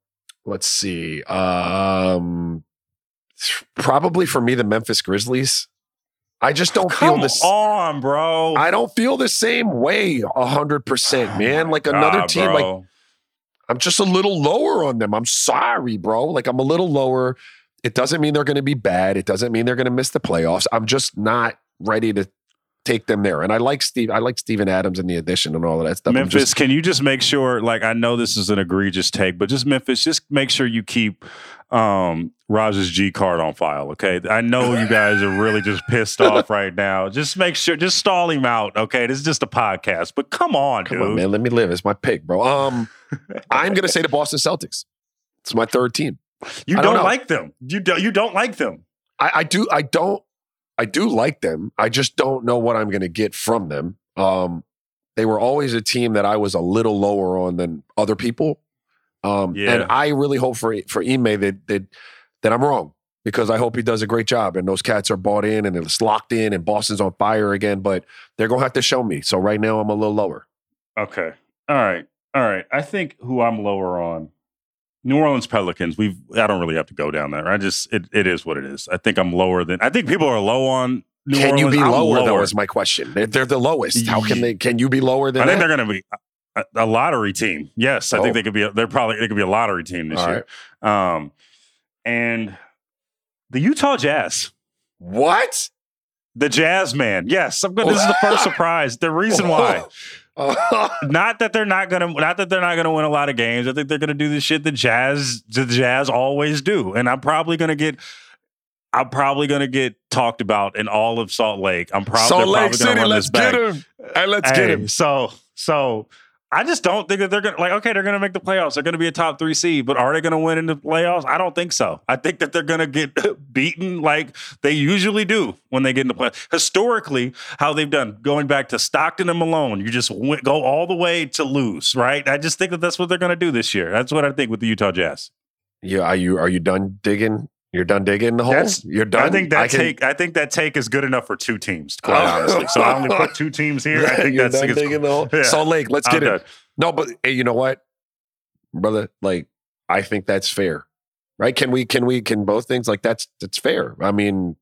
let's see. Um, probably for me, the Memphis Grizzlies. I just don't Come feel this. Come on, bro. I don't feel the same way one hundred percent, oh man. Like another God, team, bro. like I'm just a little lower on them. I'm sorry, bro. Like I'm a little lower. It doesn't mean they're going to be bad. It doesn't mean they're going to miss the playoffs. I'm just not ready to take them there. And I like Steve. I like Steven Adams and the addition and all of that stuff. Memphis, just, can you just make sure, like, I know this is an egregious take, but just Memphis, just make sure you keep um, Raja's G card on file, okay? I know you guys are really just pissed off right now. Just make sure, just stall him out, okay? This is just a podcast, but come on, come dude. on, man, let me live. It's my pick, bro. Um, I'm going to say the Boston Celtics. It's my third team. You I don't, don't like them. You don't, you don't like them. I, I do. I don't. I do like them. I just don't know what I'm going to get from them. Um, they were always a team that I was a little lower on than other people. Um, yeah. And I really hope for for Ime that, that that I'm wrong, because I hope he does a great job and those cats are bought in and it's locked in and Boston's on fire again. But they're going to have to show me. So right now I'm a little lower. Okay. All right. All right. I think who I'm lower on. New Orleans Pelicans, we've I don't really have to go down there. I just it it is what it is. I think I'm lower than I think people are low on New Orleans. Can you be lower, lower though is my question. They're, they're the lowest. How can they can you be lower than I think that? They're gonna be a, a lottery team. Yes. I oh. think they could be a, they're probably they could be a lottery team this All year. Right. Um and the Utah Jazz. What? The Jazz man. Yes, I'm gonna, this is the first surprise. The reason why. not that they're not gonna, not that they're not gonna win a lot of games. I think they're gonna do the shit the Jazz, the Jazz always do, and I'm probably gonna get, I'm probably gonna get talked about in all of Salt Lake. I'm prob- Salt Lake probably gonna City, run let's this get back. him, and let's hey, get him. So, so I just don't think that they're gonna like. Okay, they're gonna make the playoffs. They're gonna be a top three seed, but are they gonna win in the playoffs? I don't think so. I think that they're gonna get beaten like they usually do when they get in the playoffs. Historically, how they've done, going back to Stockton and Malone, you just went, go all the way to lose, right? I just think that that's what they're gonna do this year. That's what I think with the Utah Jazz. Yeah, are you are you done digging? You're done digging the hole? That's, You're done? I think that I can, take I think that take is good enough for two teams, quite oh. honestly. So I only put two teams here. I think that's done digging the hole. Yeah. Salt Lake, let's get I'm it. Done. No, but hey, you know what, brother? Like, I think that's fair. Right? Can we can we can both things like that's that's fair. I mean,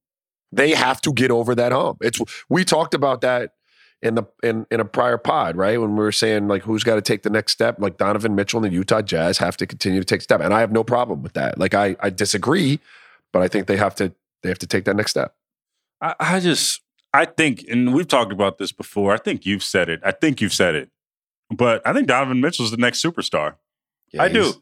they have to get over that hump. It's we talked about that in the in, in a prior pod, right? When we were saying like who's got to take the next step, like Donovan Mitchell and the Utah Jazz have to continue to take step. And I have no problem with that. Like I, I disagree, but I think they have to they have to take that next step. I, I just I think, and we've talked about this before. I think you've said it. I think you've said it. But I think Donovan Mitchell's the next superstar. Yeah, I do.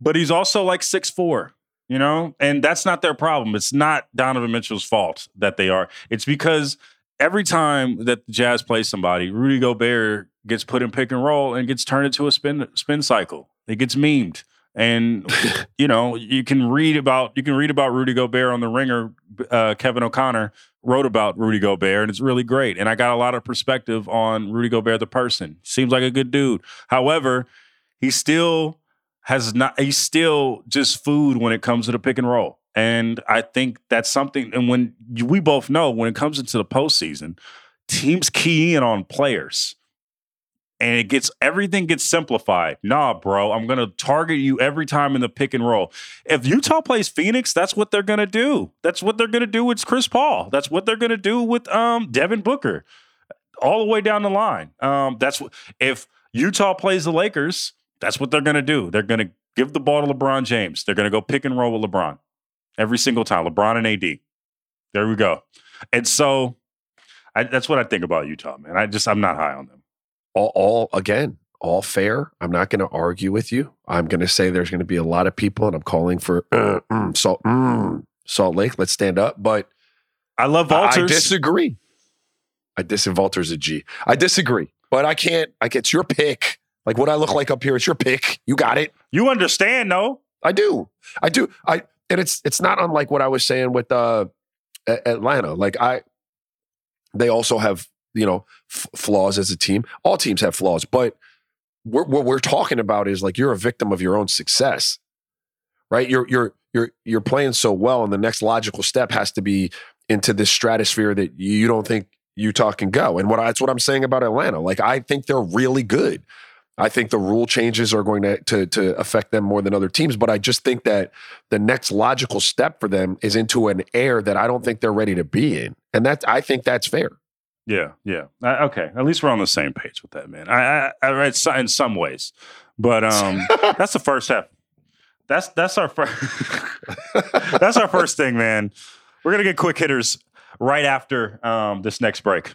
But he's also like six foot four. You know, and that's not their problem. It's not Donovan Mitchell's fault that they are. It's because every time that the Jazz plays somebody, Rudy Gobert gets put in pick and roll and gets turned into a spin spin cycle. It gets memed, and you know you can read about you can read about Rudy Gobert on the Ringer. Uh, Kevin O'Connor wrote about Rudy Gobert, and it's really great. And I got a lot of perspective on Rudy Gobert, the person. Seems like a good dude. However, he still has not. He's still just food when it comes to the pick and roll. And I think that's something, and when you, we both know, when it comes into the postseason, teams key in on players, and it gets everything gets simplified. Nah, bro, I'm going to target you every time in the pick and roll. If Utah plays Phoenix, that's what they're going to do. That's what they're going to do with Chris Paul. That's what they're going to do with um, Devin Booker, all the way down the line. Um, that's what, if Utah plays the Lakers, that's what they're going to do. They're going to give the ball to LeBron James. They're going to go pick and roll with LeBron. Every single time, LeBron and A D. There we go. And so I, that's what I think about Utah, man. I just, I'm not high on them. All, all again, all fair. I'm not going to argue with you. I'm going to say there's going to be a lot of people, and I'm calling for uh, mm, Salt, mm, Salt Lake. Let's stand up. But I love Valters. I disagree. I disagree. Valters a G. I disagree. But I can't, I it's your pick. Like what I look like up here, it's your pick. You got it. You understand, though. I do. I do. I, And it's it's not unlike what I was saying with uh, Atlanta. Like I, they also have you know f- flaws as a team. All teams have flaws, but we're, what we're talking about is like you're a victim of your own success, right? You're you're you're you're playing so well, and the next logical step has to be into this stratosphere that you don't think Utah can go. And what I, that's what I'm saying about Atlanta. Like, I think they're really good. I think the rule changes are going to, to, to affect them more than other teams. But I just think that the next logical step for them is into an air that I don't think they're ready to be in. And that, I think that's fair. Yeah, yeah. I, okay. At least we're on the same page with that, man. I, I, I it's in some ways. But um, that's the first half. That's that's our first that's our first thing, man. We're going to get quick hitters right after um, this next break.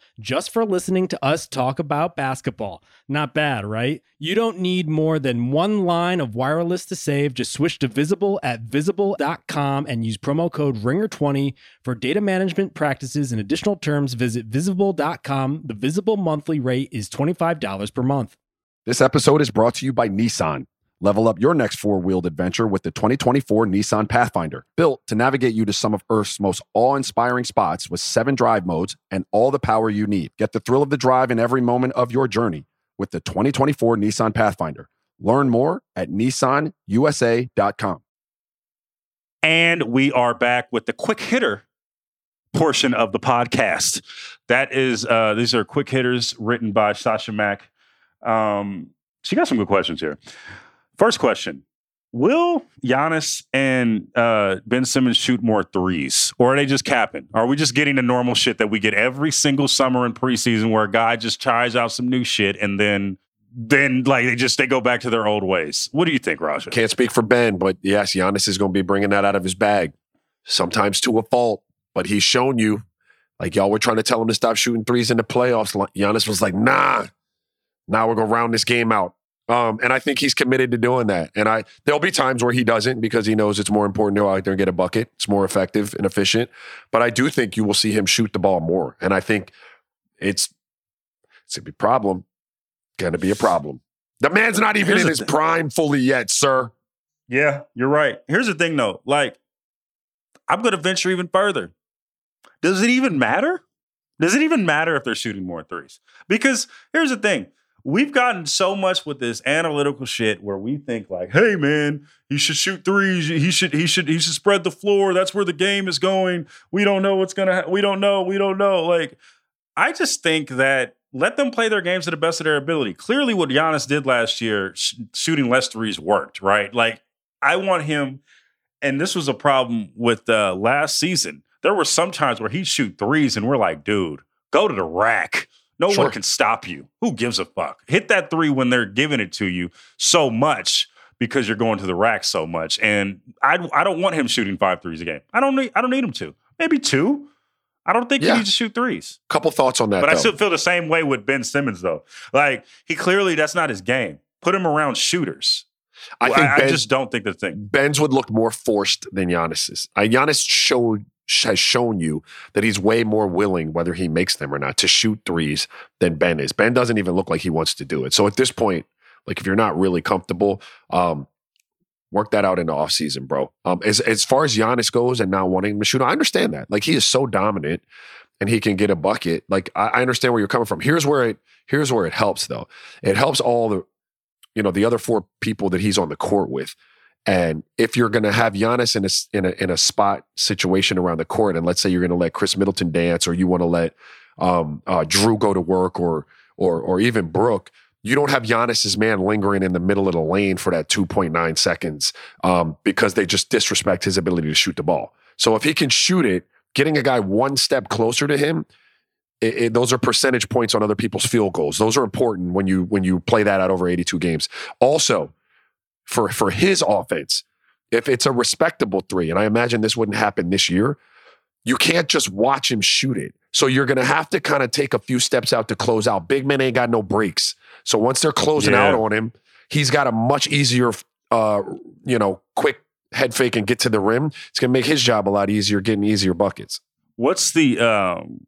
just for listening to us talk about basketball. Not bad, right? You don't need more than one line of wireless to save. Just switch to Visible at visible dot com and use promo code ringer twenty for data management practices and additional terms. Visit visible dot com. The Visible monthly rate is twenty-five dollars per month. This episode is brought to you by Nissan. Level up your next four-wheeled adventure with the twenty twenty-four Nissan Pathfinder, built to navigate you to some of Earth's most awe-inspiring spots with seven drive modes and all the power you need. Get the thrill of the drive in every moment of your journey with the twenty twenty-four Nissan Pathfinder. Learn more at nissan u s a dot com. And we are back with the quick hitter portion of the podcast. That is, uh, these are quick hitters written by Sasha Mack. Um, she got some good questions here. First question, will Giannis and uh, Ben Simmons shoot more threes, or are they just capping? Are we just getting the normal shit that we get every single summer in preseason where a guy just tries out some new shit and then then like they just they go back to their old ways? What do you think, Raja? Can't speak for Ben, but yes, Giannis is going to be bringing that out of his bag, sometimes to a fault. But he's shown you, like, y'all were trying to tell him to stop shooting threes in the playoffs. Giannis was like, nah, now nah, we're going to round this game out. Um, and I think he's committed to doing that. And I there'll be times where he doesn't because he knows it's more important to go out there and get a bucket. It's more effective and efficient. But I do think you will see him shoot the ball more. And I think it's, it's a big problem. Going to be a problem. The man's not even Here's in his th- prime fully yet, sir. Yeah, you're right. Here's the thing, though. Like, I'm going to venture even further. Does it even matter? Does it even matter if they're shooting more threes? Because here's the thing. We've gotten so much with this analytical shit where we think like, hey, man, he should shoot threes. He should he should, he should spread the floor. That's where the game is going. We don't know what's going to happen. We don't know. We don't know. Like, I just think that let them play their games to the best of their ability. Clearly what Giannis did last year, sh- shooting less threes worked, right? Like, I want him... And this was a problem with uh, last season. There were some times where he'd shoot threes and we're like, dude, go to the rack. No sure. one can stop you. Who gives a fuck? Hit that three when they're giving it to you so much because you're going to the rack so much. And I I don't want him shooting five threes a game. I don't need, I don't need him to. Maybe two. I don't think yeah. he needs to shoot threes. Couple thoughts on that, But though. I still feel the same way with Ben Simmons, though. Like, he clearly, that's not his game. Put him around shooters. I, well, think I, Ben, I just don't think the thing. Ben's would look more forced than Giannis's. Uh, Giannis showed, has shown you that he's way more willing, whether he makes them or not, to shoot threes than Ben is. Ben doesn't even look like he wants to do it. So at this point, like, if you're not really comfortable, um, work that out in the offseason, bro. Um, as, as far as Giannis goes and not wanting him to shoot, I understand that. Like, he is so dominant and he can get a bucket. Like, I, I understand where you're coming from. Here's where it, here's where it helps, though. It helps all the... you know, the other four people that he's on the court with. And if you're going to have Giannis in a, in a in a spot situation around the court, and let's say you're going to let Chris Middleton dance, or you want to let um, uh, Drew go to work, or or or even Brooke, you don't have Giannis's man lingering in the middle of the lane for that two point nine seconds um, because they just disrespect his ability to shoot the ball. So if he can shoot it, getting a guy one step closer to him, It, it, those are percentage points on other people's field goals. Those are important when you when you play that out over eighty-two games. Also, for for his offense, if it's a respectable three, and I imagine this wouldn't happen this year, you can't just watch him shoot it. So you're going to have to kind of take a few steps out to close out. Big men ain't got no breaks. So once they're closing yeah. out on him, he's got a much easier, uh, you know, quick head fake and get to the rim. It's going to make his job a lot easier, getting easier buckets. What's the... Um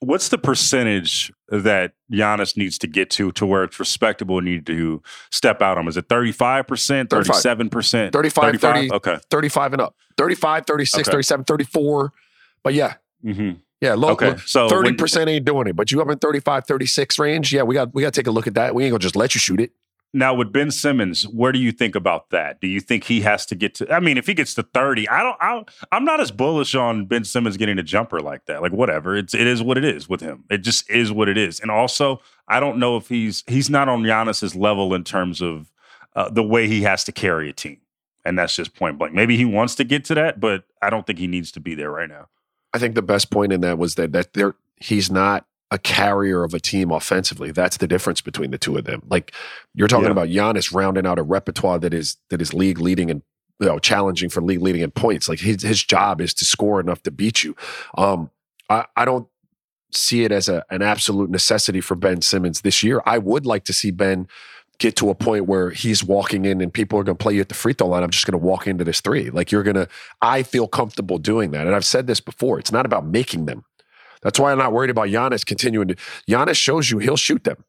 what's the percentage that Giannis needs to get to to where it's respectable and you need to step out on him? Is it thirty-five percent, thirty-seven percent? thirty-five, thirty-five? thirty, okay. thirty-five and up. thirty-five, thirty-six, okay. thirty-seven, thirty-four. But yeah. Mm-hmm. Yeah, low, okay. low, so thirty percent when, ain't doing it. But you up in thirty-five, thirty-six range, yeah, we got we got to take a look at that. We ain't going to just let you shoot it. Now, with Ben Simmons, where do you think about that? Do you think he has to get to, I mean, if he gets to thirty, I don't, I, I'm not as bullish on Ben Simmons getting a jumper like that. Like, whatever. It's, it is what it is with him. It just is what it is. And also, I don't know if he's, he's not on Giannis's level in terms of uh, the way he has to carry a team. And that's just point blank. Maybe he wants to get to that, but I don't think he needs to be there right now. I think the best point in that was that that there he's not a carrier of a team offensively. That's the difference between the two of them. Like you're talking yeah. about Giannis rounding out a repertoire that is that is league leading and you know challenging for league leading in points. Like his his job is to score enough to beat you. Um, I, I don't see it as a an absolute necessity for Ben Simmons this year. I would like to see Ben get to a point where he's walking in and people are going to play you at the free throw line. I'm just going to walk into this three. Like you're going to, I feel comfortable doing that. And I've said this before, it's not about making them. That's why I'm not worried about Giannis continuing to, Giannis shows you he'll shoot them.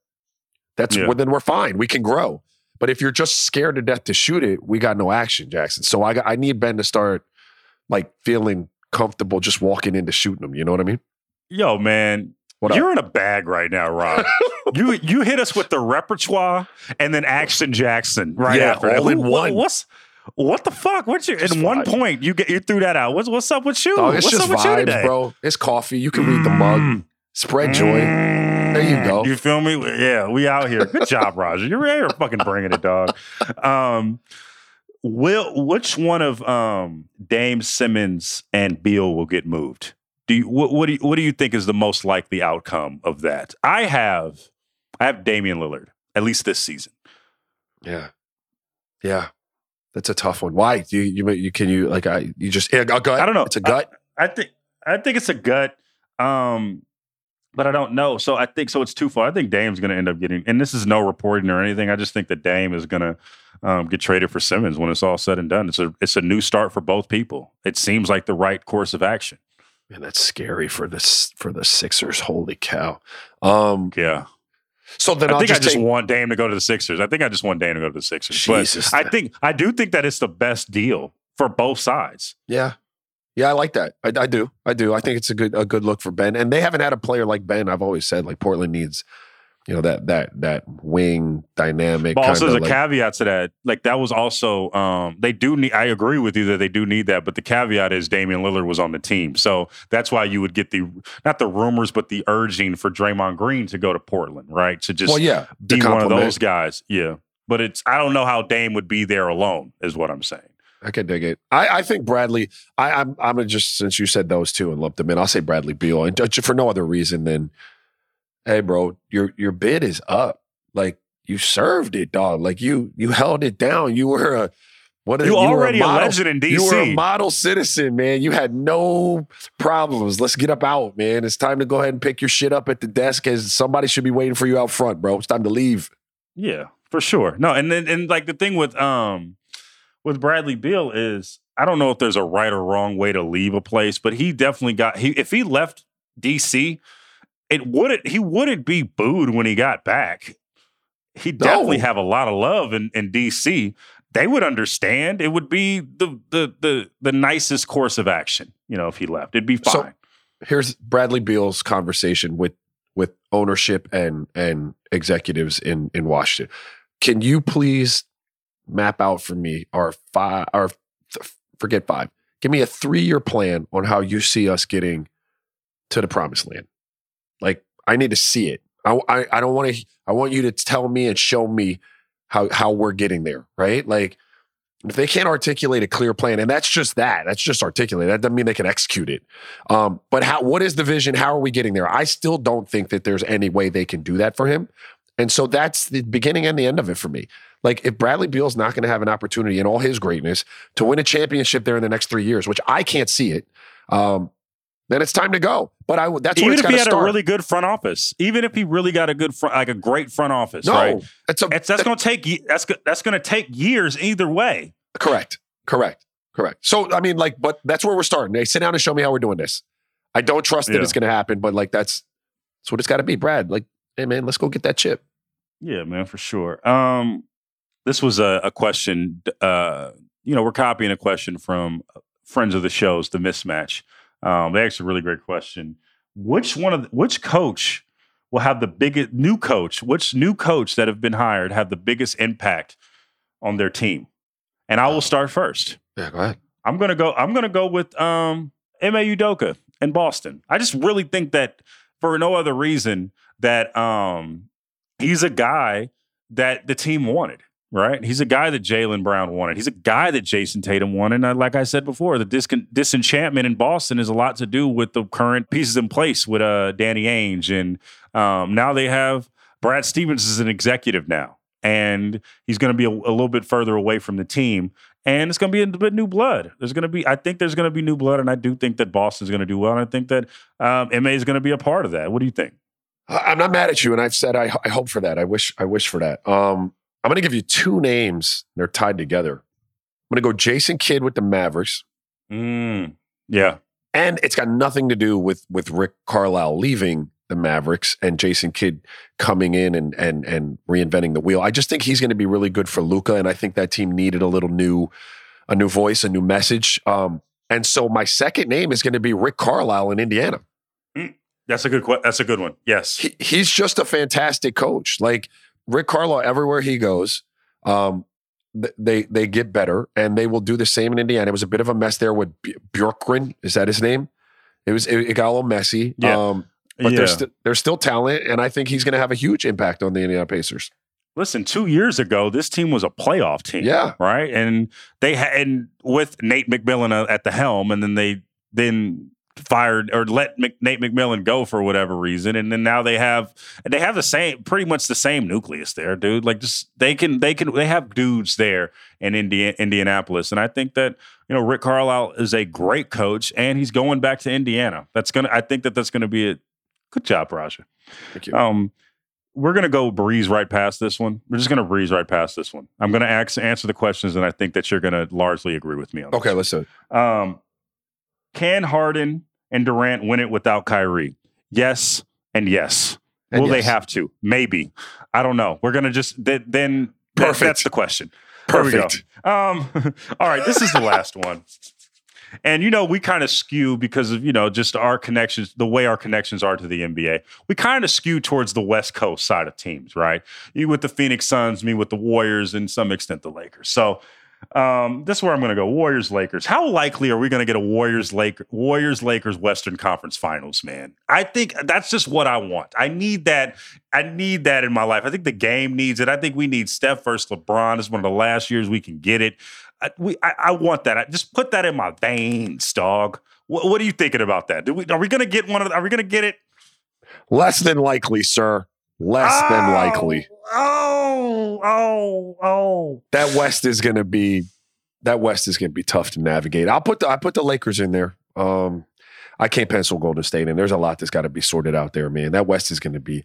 That's yeah. well, then we're fine. We can grow. But if you're just scared to death to shoot it, we got no action, Jackson. So I got, I need Ben to start like feeling comfortable just walking into shooting them. You know what I mean? Yo, man. What You're up? in a bag right now, Rob. you you hit us with the repertoire and then Action Jackson right yeah, after. All in Who, one. What's what the fuck? What you? Just in one vibe. point you get you threw that out. What's what's up with you? Dog, it's what's just up vibes, with you today? Bro. It's coffee. You can mm. read the mug. Spread joy. Mm. There you go. You feel me? Yeah, we out here. Good job, Roger. You're here fucking bringing it, dog. Um, will which one of um Dame Simmons and Beal will get moved? Do you, what, what do you, what do you think is the most likely outcome of that? I have, I have Damian Lillard at least this season. Yeah, yeah, that's a tough one. Why do you, you you can you like I you just a gut? I don't know. It's a gut. I, I think I think it's a gut, um, but I don't know. So I think so. It's too far. I think Dame's going to end up getting, and this is no reporting or anything. I just think that Dame is going to um, get traded for Simmons when it's all said and done. It's a it's a new start for both people. It seems like the right course of action. Man, that's scary for this for the Sixers. Holy cow! Um, yeah. So then I I'll think just I just take... want Dame to go to the Sixers. I think I just want Dame to go to the Sixers. Jesus, but I think I do think that it's the best deal for both sides. Yeah, yeah, I like that. I, I do, I do. I think it's a good a good look for Ben, and they haven't had a player like Ben. I've always said like Portland needs, you know, that that that wing dynamic. But also, there's like, a caveat to that. Like that was also um, they do need. I agree with you that they do need that, but the caveat is Damian Lillard was on the team, so that's why you would get the not the rumors, but the urging for Draymond Green to go to Portland, right? To just well, yeah, be one of those guys, yeah. But it's I don't know how Dame would be there alone, is what I'm saying. I can dig it. I, I think Bradley. I, I'm I'm just since you said those two and lumped them in, I'll say Bradley Beal, and for no other reason than. Hey, bro, your your bid is up. Like you served it, dog. Like you you held it down. You were a what? You, you already were a, model, a legend in D C. You were a model citizen, man. You had no problems. Let's get up out, man. It's time to go ahead and pick your shit up at the desk, as somebody should be waiting for you out front, bro. It's time to leave. Yeah, for sure. No, and then and like the thing with um with Bradley Beal is I don't know if there's a right or wrong way to leave a place, but he definitely got he if he left D C. It wouldn't. He wouldn't be booed when he got back. He'd no. definitely have a lot of love in, in D C. They would understand. It would be the the the the nicest course of action. You know, if he left, it'd be fine. So here's Bradley Beal's conversation with with ownership and and executives in in Washington. Can you please map out for me our five? Our forget five. Give me a three year plan on how you see us getting to the promised land. Like, I need to see it. I, I, I don't want to, I want you to tell me and show me how, how we're getting there, right? Like, if they can't articulate a clear plan, and that's just that, that's just articulate. That doesn't mean they can execute it. Um, but how, what is the vision? How are we getting there? I still don't think that there's any way they can do that for him. And so that's the beginning and the end of it for me. Like, if Bradley Beal's not going to have an opportunity in all his greatness to win a championship there in the next three years, which I can't see it, um, then it's time to go. But I that's even what it's if he had start. a really good front office, even if he really got a good front, like a great front office, no, right? It's a, it's, that's that, going to take that's that's going to take years either way. Correct, correct, correct. So I mean, like, but that's where we're starting. They sit down and show me how we're doing this. I don't trust that yeah. it's going to happen, but like that's That's what it's got to be, Brad. Like, hey, man, let's go get that chip. Yeah, man, for sure. Um, this was a, a question. Uh, you know, we're copying a question from friends of the shows, The Mismatch. Um, they asked a really great question. Which one of the, which coach will have the biggest new coach? Which new coach that have been hired have the biggest impact on their team? And I will start first. Yeah, go ahead. I'm gonna go. I'm gonna go with um, Ime Udoka in Boston. I just really think that for no other reason that um, he's a guy that the team wanted. Right? He's a guy that Jaylen Brown wanted. He's a guy that Jason Tatum wanted. And like I said before, the discon- disenchantment in Boston is a lot to do with the current pieces in place with uh, Danny Ainge. And um, now they have Brad Stevens as an executive now. And he's going to be a, a little bit further away from the team. And it's going to be a bit new blood. There's going to be, I think there's going to be new blood. And I do think that Boston's going to do well. And I think that um, M A is going to be a part of that. What do you think? I'm not mad at you. And I've said, I, I hope for that. I wish, I wish for that. Um, I'm going to give you two names. They're tied together. I'm going to go Jason Kidd with the Mavericks. Mm, yeah. And it's got nothing to do with, with Rick Carlisle leaving the Mavericks and Jason Kidd coming in and, and, and reinventing the wheel. I just think he's going to be really good for Luka. And I think that team needed a little new, a new voice, a new message. Um, and so my second name is going to be Rick Carlisle in Indiana. Mm, that's a good, that's a good one. Yes. He, he's just a fantastic coach. Like, Rick Carlisle, everywhere he goes, um, th- they they get better, and they will do the same in Indiana. It was a bit of a mess there with B- Bjorkgren. Is that his name? It was. It, it got a little messy. Yeah. Um, but yeah. there's, st- there's still talent, and I think he's going to have a huge impact on the Indiana Pacers. Listen, two years ago, this team was a playoff team. Yeah. Right? And they had, and with Nate McMillan at the helm, and then they then fired or let Mc, Nate McMillan go for whatever reason, and then now they have they have the same, pretty much the same nucleus there, dude. Like, just they can they can they have dudes there in Indian, Indianapolis, and I think that, you know, Rick Carlisle is a great coach, and he's going back to Indiana. That's gonna, I think that that's gonna be a good job, Raja. Thank you. Um, we're gonna go breeze right past this one. We're just gonna breeze right past this one. I'm gonna ask, answer the questions, and I think that you're gonna largely agree with me on. Okay, this. Let's do it. Um, can Harden and Durant win it without Kyrie? Yes, and yes. And Will yes. they have to? Maybe. I don't know. We're going to just, th- then Perfect. That, that's the question. Perfect. Um, all right, this is the last one. And, you know, we kind of skew because of, you know, just our connections, the way our connections are to the N B A. We kind of skew towards the West Coast side of teams, right? You with the Phoenix Suns, me with the Warriors, and to some extent the Lakers. So, Um, this is where I'm going to go. Warriors, Lakers. How likely are we going to get a Warriors, Laker, Warriors, Lakers Western Conference Finals, man? I think that's just what I want. I need that. I need that in my life. I think the game needs it. I think we need Steph versus LeBron. It's one of the last years we can get it. I, we, I, I want that. I just put that in my veins, dog. What, what are you thinking about that? Do we, are we going to get one of the, are we going to get it? Less than likely, sir. Less oh, than likely. Oh, oh, oh! That West is gonna be, that West is gonna be tough to navigate. I'll put the, I put the Lakers in there. Um, I can't pencil Golden State in. There's a lot that's got to be sorted out there, man. That West is gonna be,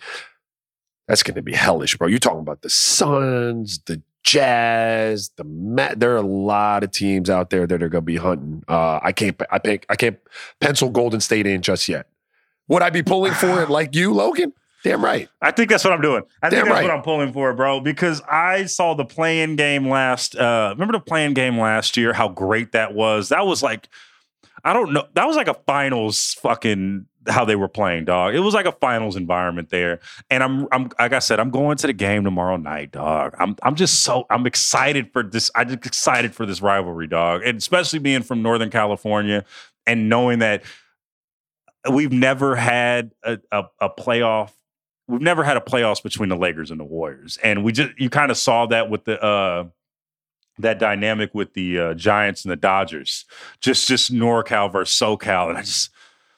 that's gonna be hellish, bro. You're talking about the Suns, the Jazz, the Met. There are a lot of teams out there that are gonna be hunting. Uh, I can't, I can't, I can't pencil Golden State in just yet. Would I be pulling for it like you, Logan? Damn right. I think that's what I'm doing. I Damn think that's right. what I'm pulling for, bro, because I saw the play-in game last uh, – remember the play-in game last year, how great that was? That was like – I don't know. That was like a finals fucking – how they were playing, dog. It was like a finals environment there. And I'm, I'm, like I said, I'm going to the game tomorrow night, dog. I'm, I'm just so, I'm excited for this. I'm just excited for this rivalry, dog. And especially being from Northern California and knowing that we've never had a, a, a playoff – We've never had a playoffs between the Lakers and the Warriors, and we just you kind of saw that with the uh, that dynamic with the uh, Giants and the Dodgers, just just NorCal versus SoCal, and I just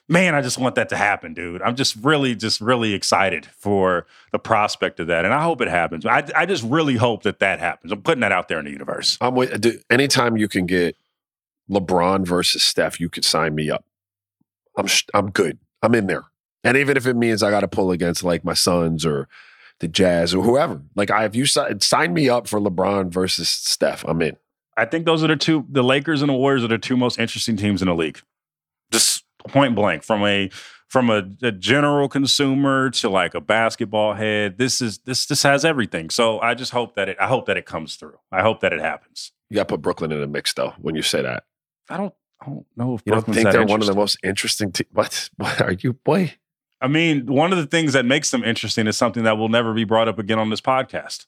man, I just want that to happen, dude. I'm just really, just really excited for the prospect of that, and I hope it happens. I I just really hope that that happens. I'm putting that out there in the universe. I'm with, dude, anytime you can get LeBron versus Steph, you could sign me up. I'm I'm good. I'm in there. And even if it means I got to pull against like my Suns or the Jazz or whoever, like I have you si- sign me up for LeBron versus Steph. I'm in. I think those are the two, the Lakers and the Warriors are the two most interesting teams in the league. Just point blank from a from a, a general consumer to like a basketball head. This is this this has everything. So I just hope that it I hope that it comes through. I hope that it happens. You got to put Brooklyn in the mix though when you say that. I don't I don't know if you Brooklyn's don't think they're one of the most interesting te- what? What are you, boy? I mean, one of the things that makes them interesting is something that will never be brought up again on this podcast.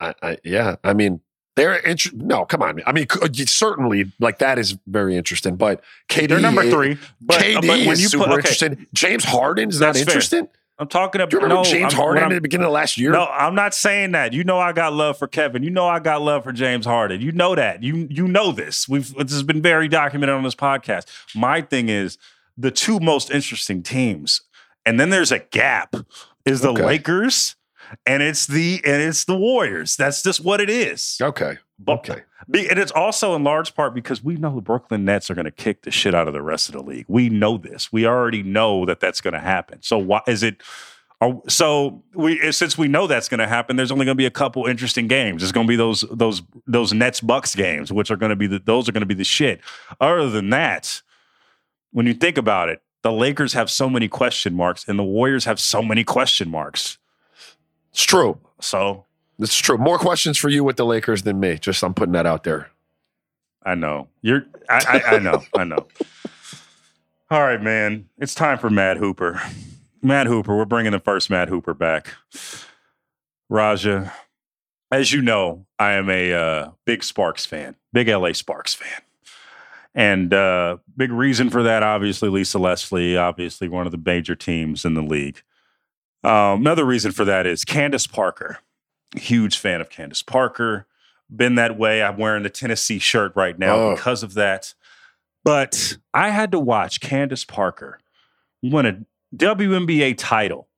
I, I, yeah, I mean, they're int- no, come on. I mean, certainly, like that is very interesting. But K D, they're number three. But, K D uh, but when is you super put, okay. interesting. James Harden is not interesting. Fair. I'm talking about. Do you remember no, James I'm, Harden at the beginning of last year? No, I'm not saying that. You know, I got love for Kevin. You know, I got love for James Harden. You know that. You you know this. We've this has been very documented on this podcast. My thing is the two most interesting teams. And then there's a gap is the okay. Lakers and it's the and it's the Warriors. That's just what it is. Okay. But, okay. And it's also in large part because we know the Brooklyn Nets are going to kick the shit out of the rest of the league. We know this. We already know that that's going to happen. So why is it? Are, so we since we know that's going to happen, there's only going to be a couple interesting games. It's going to be those those those Nets Bucks games, which are going to be the, those are going to be the shit. Other than that, when you think about it, the Lakers have so many question marks, and the Warriors have so many question marks. It's true. So it's true. More questions for you with the Lakers than me. Just I'm putting that out there. I know you're. I, I, I know. I know. All right, man. It's time for Matt Hooper. Matt Hooper. We're bringing the first Matt Hooper back. Raja, as you know, I am a uh, big Sparks fan. Big L A Sparks fan. And uh, big reason for that, obviously, Lisa Leslie, obviously one of the major teams in the league. Um, another reason for that is Candace Parker. Huge fan of Candace Parker. Been that way. I'm wearing the Tennessee shirt right now oh. because of that. But I had to watch Candace Parker win a W N B A title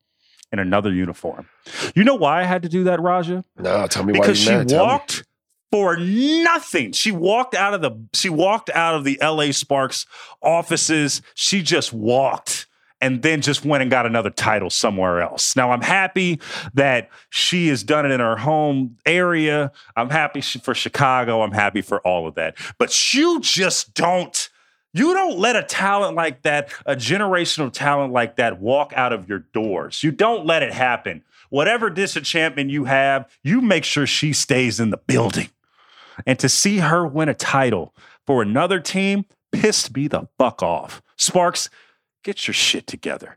in another uniform. You know why I had to do that, Raja? No, tell me because why you mad. Because she walked... For nothing. She walked out of the she walked out of the L A Sparks offices. She just walked and then just went and got another title somewhere else. Now, I'm happy that she has done it in her home area. I'm happy for Chicago. I'm happy for all of that. But you just don't you don't let a talent like that, a generational talent like that, walk out of your doors. You don't let it happen. Whatever disenchantment you have, you make sure she stays in the building. And to see her win a title for another team pissed me the fuck off. Sparks, get your shit together.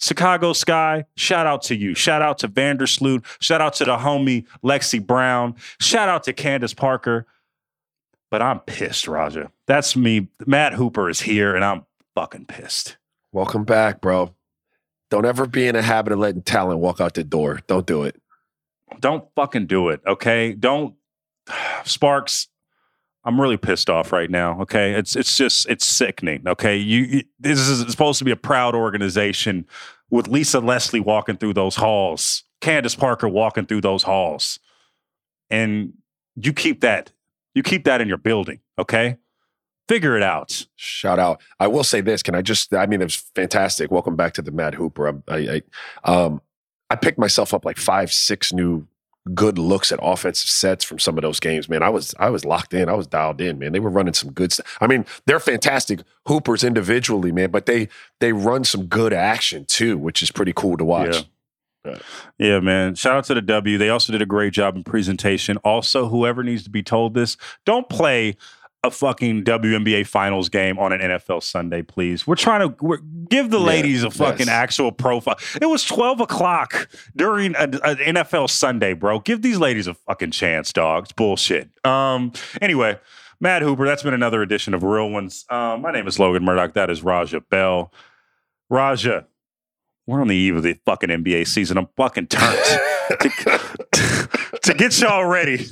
Chicago Sky, shout out to you. Shout out to Vandersloot. Shout out to the homie Lexi Brown. Shout out to Candace Parker. But I'm pissed, Raja. That's me. Matt Hooper is here, and I'm fucking pissed. Welcome back, bro. Don't ever be in a habit of letting talent walk out the door. Don't do it. Don't fucking do it, okay? Don't. Sparks, I'm really pissed off right now. Okay, it's it's just it's sickening. Okay, you, you this is supposed to be a proud organization with Lisa Leslie walking through those halls, Candace Parker walking through those halls, and you keep that you keep that in your building. Okay, figure it out. Shout out. I will say this. Can I just? I mean, it was fantastic. Welcome back to the Mad Hooper. I, I, I um I picked myself up like five, six new. Good looks at offensive sets from some of those games, man. I was I was locked in. I was dialed in, man. They were running some good stuff. I mean, they're fantastic hoopers individually, man, but they they run some good action too, which is pretty cool to watch. Yeah. Uh, yeah, man. Shout out to the W. They also did a great job in presentation. Also, whoever needs to be told this, don't play a fucking W N B A Finals game on an N F L Sunday, please. We're trying to we're, give the ladies yeah, a fucking yes. actual profile. It was twelve o'clock during an N F L Sunday, bro. Give these ladies a fucking chance, dog. It's bullshit. Um. Anyway, Matt Hooper, that's been another edition of Real Ones. Uh, my name is Logan Murdoch. That is Raja Bell. Raja, we're on the eve of the fucking N B A season. I'm fucking turned. To get y'all ready,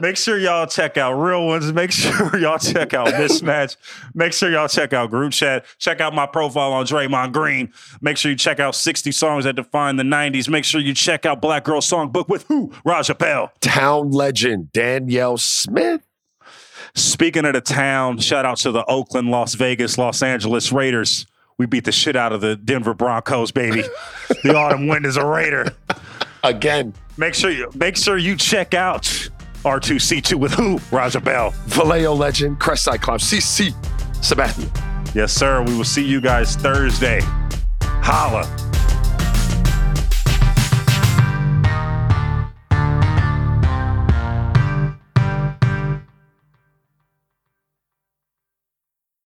make sure y'all check out Real Ones. Make sure y'all check out Mismatch. Make sure y'all check out Group Chat. Check out my profile on Draymond Green. Make sure you check out sixty Songs That Define the nineties. Make sure you check out Black Girl Songbook with who? Raja Bell. Town legend Danielle Smith. Speaking of the town, shout out to the Oakland, Las Vegas, Los Angeles Raiders. We beat the shit out of the Denver Broncos, baby. The autumn wind is a Raider. Again, make sure you make sure you check out R two C two with who? Raja Bell, Vallejo legend, Crest Cyclops, C C Sabathia. Yes, sir. We will see you guys Thursday. Holla.